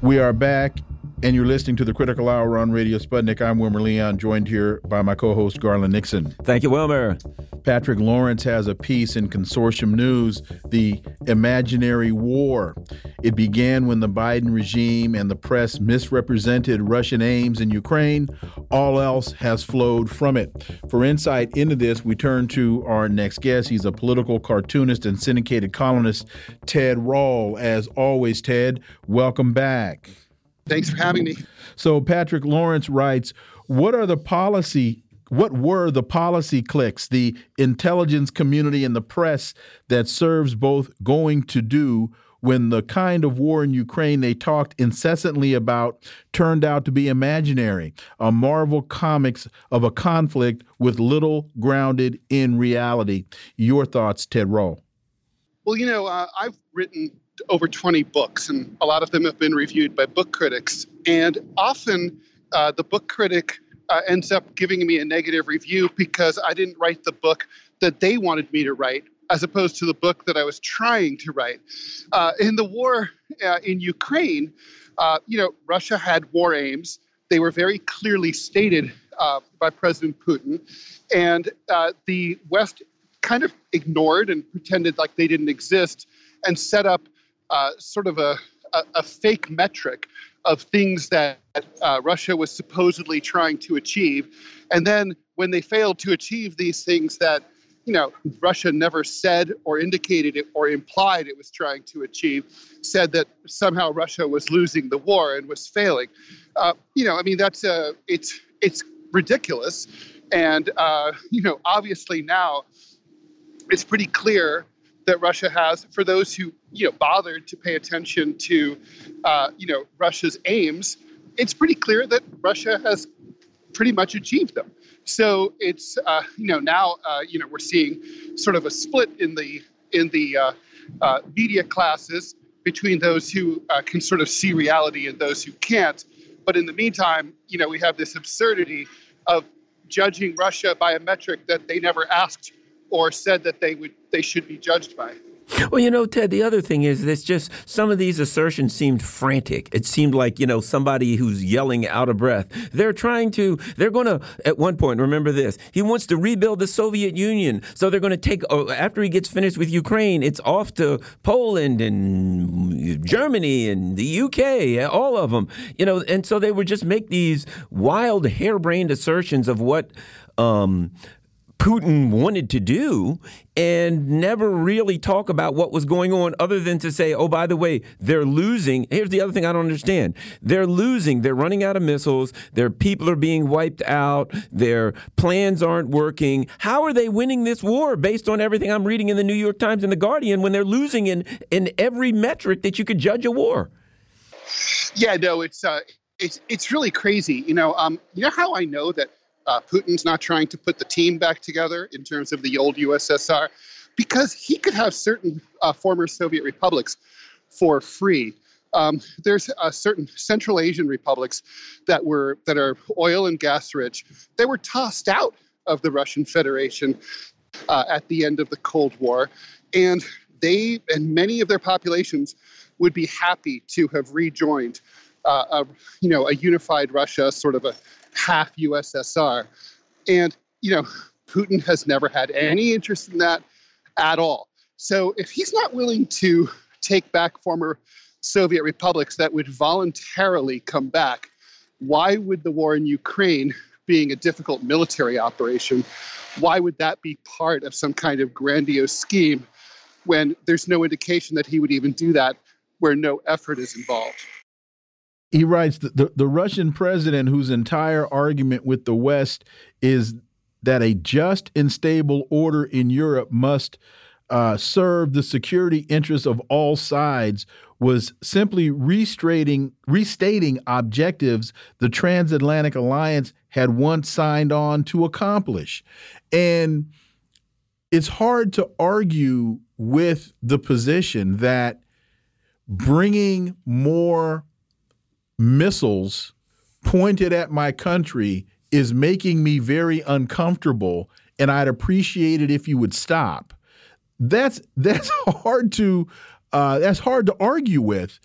We are back, and you're listening to The Critical Hour on Radio Sputnik. I'm Wilmer Leon, joined here by my co-host, Garland Nixon. Thank you, Wilmer. Patrick Lawrence has a piece in Consortium News, The Imaginary War. It began when the Biden regime and the press misrepresented Russian aims in Ukraine. All else has flowed from it. For insight into this, we turn to our next guest. He's a political cartoonist and syndicated columnist, Ted Rall. As always, Ted, welcome back. Thanks for having me. So Patrick Lawrence writes, what were the policy cliques, the intelligence community and the press that serves both going to do when the kind of war in Ukraine they talked incessantly about turned out to be imaginary, a Marvel Comics of a conflict with little grounded in reality? Your thoughts, Ted Rall? Well, I've written over 20 books, and a lot of them have been reviewed by book critics. And often the book critic ends up giving me a negative review because I didn't write the book that they wanted me to write, as opposed to the book that I was trying to write. In the war in Ukraine, Russia had war aims. They were very clearly stated by President Putin. And the West kind of ignored and pretended like they didn't exist and set up sort of a fake metric of things that Russia was supposedly trying to achieve. And then when they failed to achieve these things that, you know, Russia never said or indicated it or implied it was trying to achieve, said that somehow Russia was losing the war and was failing. You know, I mean, that's it's ridiculous. And, you know, obviously now it's pretty clear that Russia has, for those who, you know, bothered to pay attention to, you know, Russia's aims, it's pretty clear that Russia has pretty much achieved them. So it's, you know, now, you know, we're seeing sort of a split in the media classes between those who can sort of see reality and those who can't. But in the meantime, you know, we have this absurdity of judging Russia by a metric that they never asked or said that they should be judged by. Well, you know, Ted, the other thing is this, just some of these assertions seemed frantic. It seemed like, you know, somebody who's yelling out of breath. They're going to, at one point, remember this, he wants to rebuild the Soviet Union. So they're going to take, after he gets finished with Ukraine, it's off to Poland and Germany and the UK, all of them, you know. And so they would just make these wild, harebrained assertions of what Putin wanted to do, and never really talk about what was going on, other than to say, oh, by the way, they're losing. Here's the other thing I don't understand. They're losing. They're running out of missiles. Their people are being wiped out. Their plans aren't working. How are they winning this war based on everything I'm reading in the New York Times and the Guardian when they're losing in every metric that you could judge a war? Yeah, no, it's really crazy. You know how I know that Putin's not trying to put the team back together in terms of the old USSR? Because he could have certain former Soviet republics for free. There's certain Central Asian republics that are oil and gas rich. They were tossed out of the Russian Federation at the end of the Cold War, and they and many of their populations would be happy to have rejoined a unified Russia, sort of a half USSR. And, you know, Putin has never had any interest in that at all. So if he's not willing to take back former Soviet republics that would voluntarily come back, why would the war in Ukraine, being a difficult military operation, why would that be part of some kind of grandiose scheme when there's no indication that he would even do that, where no effort is involved? He writes, the Russian president, whose entire argument with the West is that a just and stable order in Europe must serve the security interests of all sides, was simply restating objectives the transatlantic alliance had once signed on to accomplish. And it's hard to argue with the position that bringing more missiles pointed at my country is making me very uncomfortable, and I'd appreciate it if you would stop. That's hard to argue with,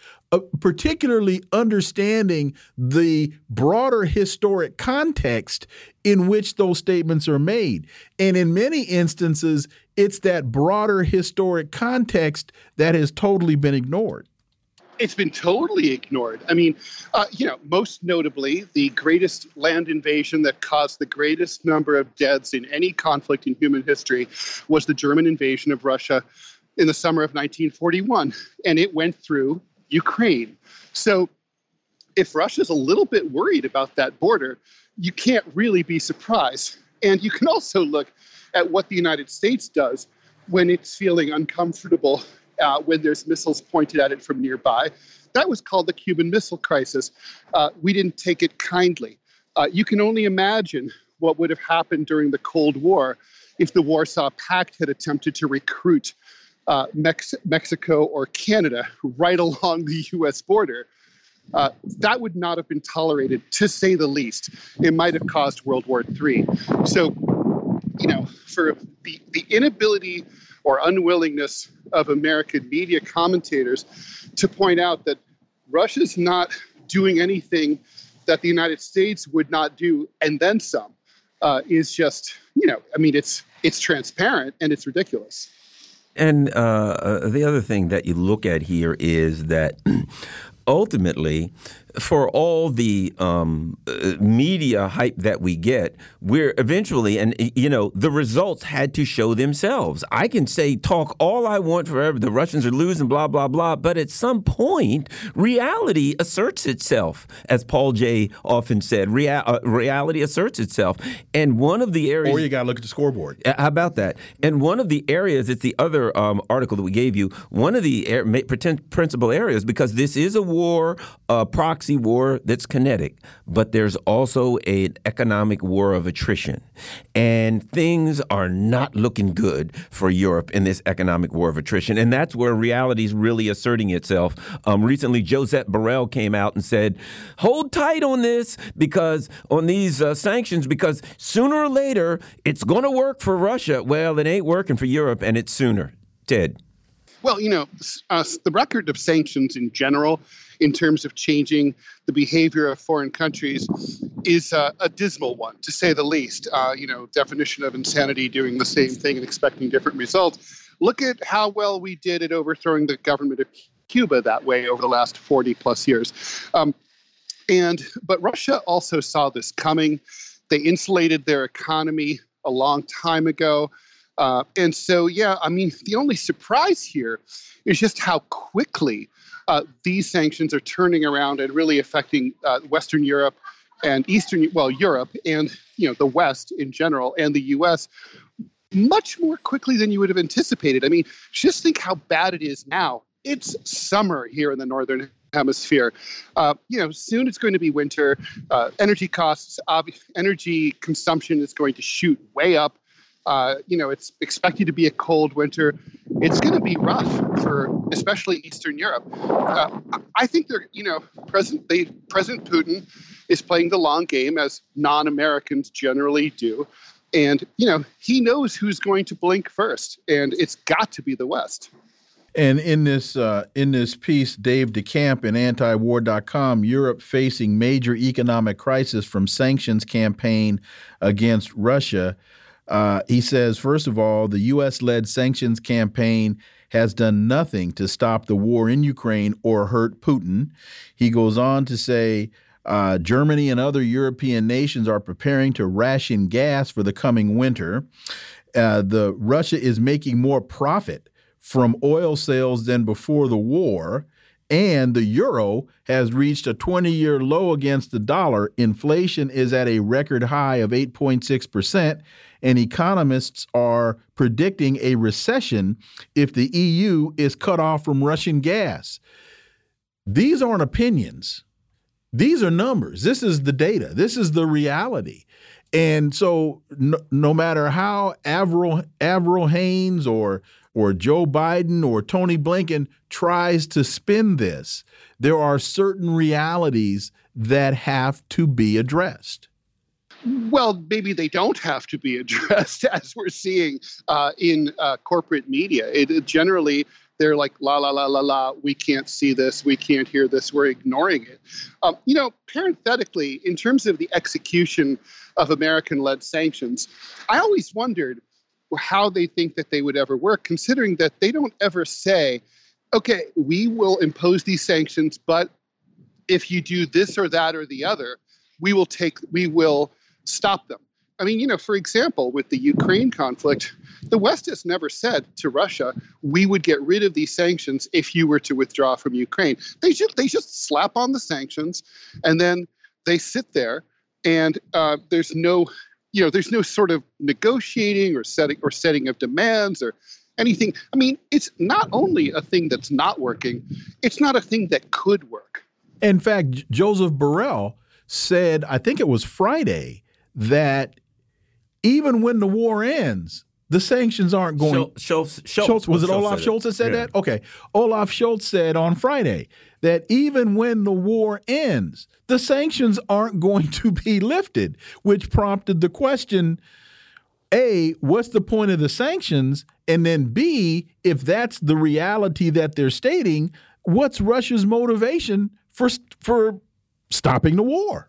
particularly understanding the broader historic context in which those statements are made. And in many instances, it's that broader historic context that has totally been ignored. It's been totally ignored. I mean, you know, most notably, the greatest land invasion that caused the greatest number of deaths in any conflict in human history was the German invasion of Russia in the summer of 1941, and it went through Ukraine. So if Russia's a little bit worried about that border, you can't really be surprised. And you can also look at what the United States does when it's feeling uncomfortable when there's missiles pointed at it from nearby. That was called the Cuban Missile Crisis. We didn't take it kindly. You can only imagine what would have happened during the Cold War if the Warsaw Pact had attempted to recruit Mexico or Canada right along the U.S. border. That would not have been tolerated, to say the least. It might have caused World War III. So, you know, for the inability or unwillingness of American media commentators to point out that Russia's not doing anything that the United States would not do, and then some, is just, you know, I mean, it's transparent and it's ridiculous. And the other thing that you look at here is that ultimately, for all the media hype that we get, we're eventually, and you know, the results had to show themselves. I can say, talk all I want forever, the Russians are losing, blah, blah, blah, but at some point, reality asserts itself. As Paul Jay often said, reality asserts itself. And one of the areas— Or you got to look at the scoreboard. How about that? And one of the areas, it's the other article that we gave you, one of the principal areas, because this is a war, a proxy war that's kinetic, but there's also an economic war of attrition. And things are not looking good for Europe in this economic war of attrition. And that's where reality's really asserting itself. Recently, Josep Borrell came out and said, hold tight on this, because on these sanctions, because sooner or later, it's going to work for Russia. Well, it ain't working for Europe, and it's sooner. Ted. Well, you know, the record of sanctions in general, in terms of changing the behavior of foreign countries, is a dismal one, to say the least. You know, definition of insanity, doing the same thing and expecting different results. Look at how well we did at overthrowing the government of Cuba that way over the last 40 plus years. But Russia also saw this coming. They insulated their economy a long time ago. And so, yeah, I mean, the only surprise here is just how quickly these sanctions are turning around and really affecting Western Europe and Europe and, you know, the West in general and the U.S. much more quickly than you would have anticipated. I mean, just think how bad it is now. It's summer here in the northern hemisphere. You know, soon it's going to be winter. Energy consumption is going to shoot way up. You know, it's expected to be a cold winter. It's going to be rough for especially Eastern Europe. I think they're, you know, President Putin is playing the long game, as non-Americans generally do. And, you know, he knows who's going to blink first, and it's got to be the West. And in this piece, Dave DeCamp in antiwar.com, Europe facing major economic crisis from sanctions campaign against Russia. He says, first of all, the U.S.-led sanctions campaign has done nothing to stop the war in Ukraine or hurt Putin. He goes on to say, Germany and other European nations are preparing to ration gas for the coming winter. Russia is making more profit from oil sales than before the war. And the euro has reached a 20-year low against the dollar. Inflation is at a record high of 8.6%, and economists are predicting a recession if the EU is cut off from Russian gas. These aren't opinions. These are numbers. This is the data. This is the reality. And so no matter how Avril Haines or Joe Biden or Tony Blinken tries to spin this, there are certain realities that have to be addressed. Well, maybe they don't have to be addressed, as we're seeing in corporate media. Generally, they're like, la, la, la, la, la, we can't see this, we can't hear this, we're ignoring it. You know, parenthetically, in terms of the execution of American-led sanctions, I always wondered how they think that they would ever work, considering that they don't ever say, okay, we will impose these sanctions, but if you do this or that or the other, we will stop them. I mean, you know, for example, with the Ukraine conflict, the West has never said to Russia, we would get rid of these sanctions if you were to withdraw from Ukraine. They just slap on the sanctions, and then they sit there, and there's no sort of negotiating or setting of demands or anything. I mean, it's not only a thing that's not working, it's not a thing that could work. In fact, Joseph Borrell said, I think it was Friday, that even when the war ends, the sanctions aren't going. Schultz. Was it Olaf Schultz that said that? Okay. Olaf Schultz said on Friday that even when the war ends, the sanctions aren't going to be lifted, which prompted the question, A, what's the point of the sanctions? And then B, if that's the reality that they're stating, what's Russia's motivation for stopping the war?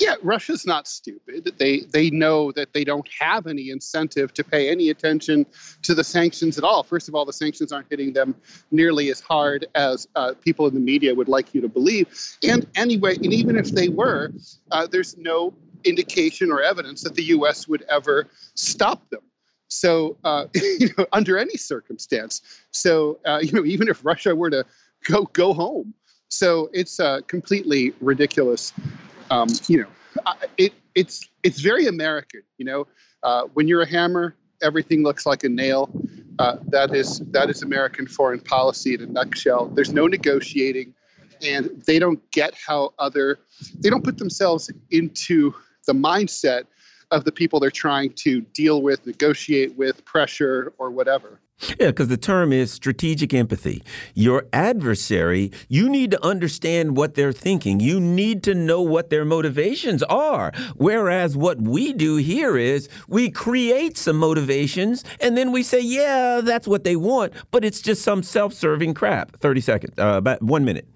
Yeah, Russia's not stupid. They know that they don't have any incentive to pay any attention to the sanctions at all. First of all, the sanctions aren't hitting them nearly as hard as people in the media would like you to believe. And anyway, and even if they were, there's no indication or evidence that the U.S. would ever stop them. So, under any circumstance. So, even if Russia were to go home. So it's completely ridiculous. It's very American. When you're a hammer, everything looks like a nail. That is American foreign policy in a nutshell. There's no negotiating, and they don't get how they don't put themselves into the mindset of the people they're trying to deal with, negotiate with, pressure, or whatever. Yeah, because the term is strategic empathy. Your adversary, you need to understand what they're thinking. You need to know what their motivations are. Whereas what we do here is we create some motivations and then we say, yeah, that's what they want. But it's just some self-serving crap. 30 seconds, about 1 minute.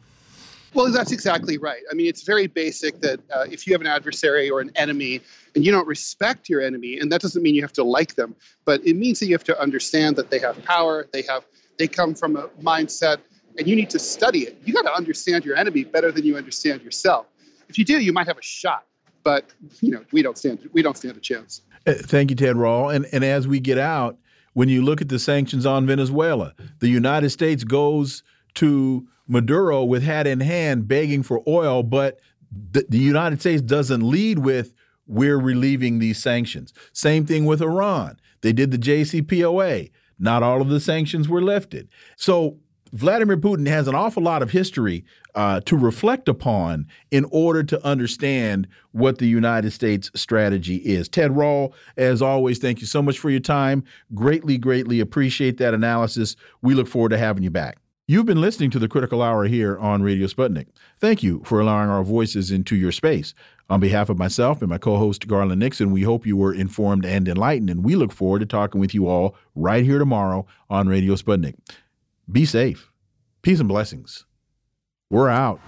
Well, that's exactly right. I mean, it's very basic that if you have an adversary or an enemy and you don't respect your enemy, and that doesn't mean you have to like them, but it means that you have to understand that they have power, they come from a mindset, and you need to study it. You got to understand your enemy better than you understand yourself. If you do, you might have a shot, but we don't stand a chance. Thank you, Ted Rall. And as we get out, when you look at the sanctions on Venezuela, the United States goes to Maduro with hat in hand begging for oil, but the United States doesn't lead with we're relieving these sanctions. Same thing with Iran. They did the JCPOA. Not all of the sanctions were lifted. So Vladimir Putin has an awful lot of history to reflect upon in order to understand what the United States strategy is. Ted Rall, as always, thank you so much for your time. Greatly, greatly appreciate that analysis. We look forward to having you back. You've been listening to The Critical Hour here on Radio Sputnik. Thank you for allowing our voices into your space. On behalf of myself and my co-host Garland Nixon, we hope you were informed and enlightened, and we look forward to talking with you all right here tomorrow on Radio Sputnik. Be safe. Peace and blessings. We're out.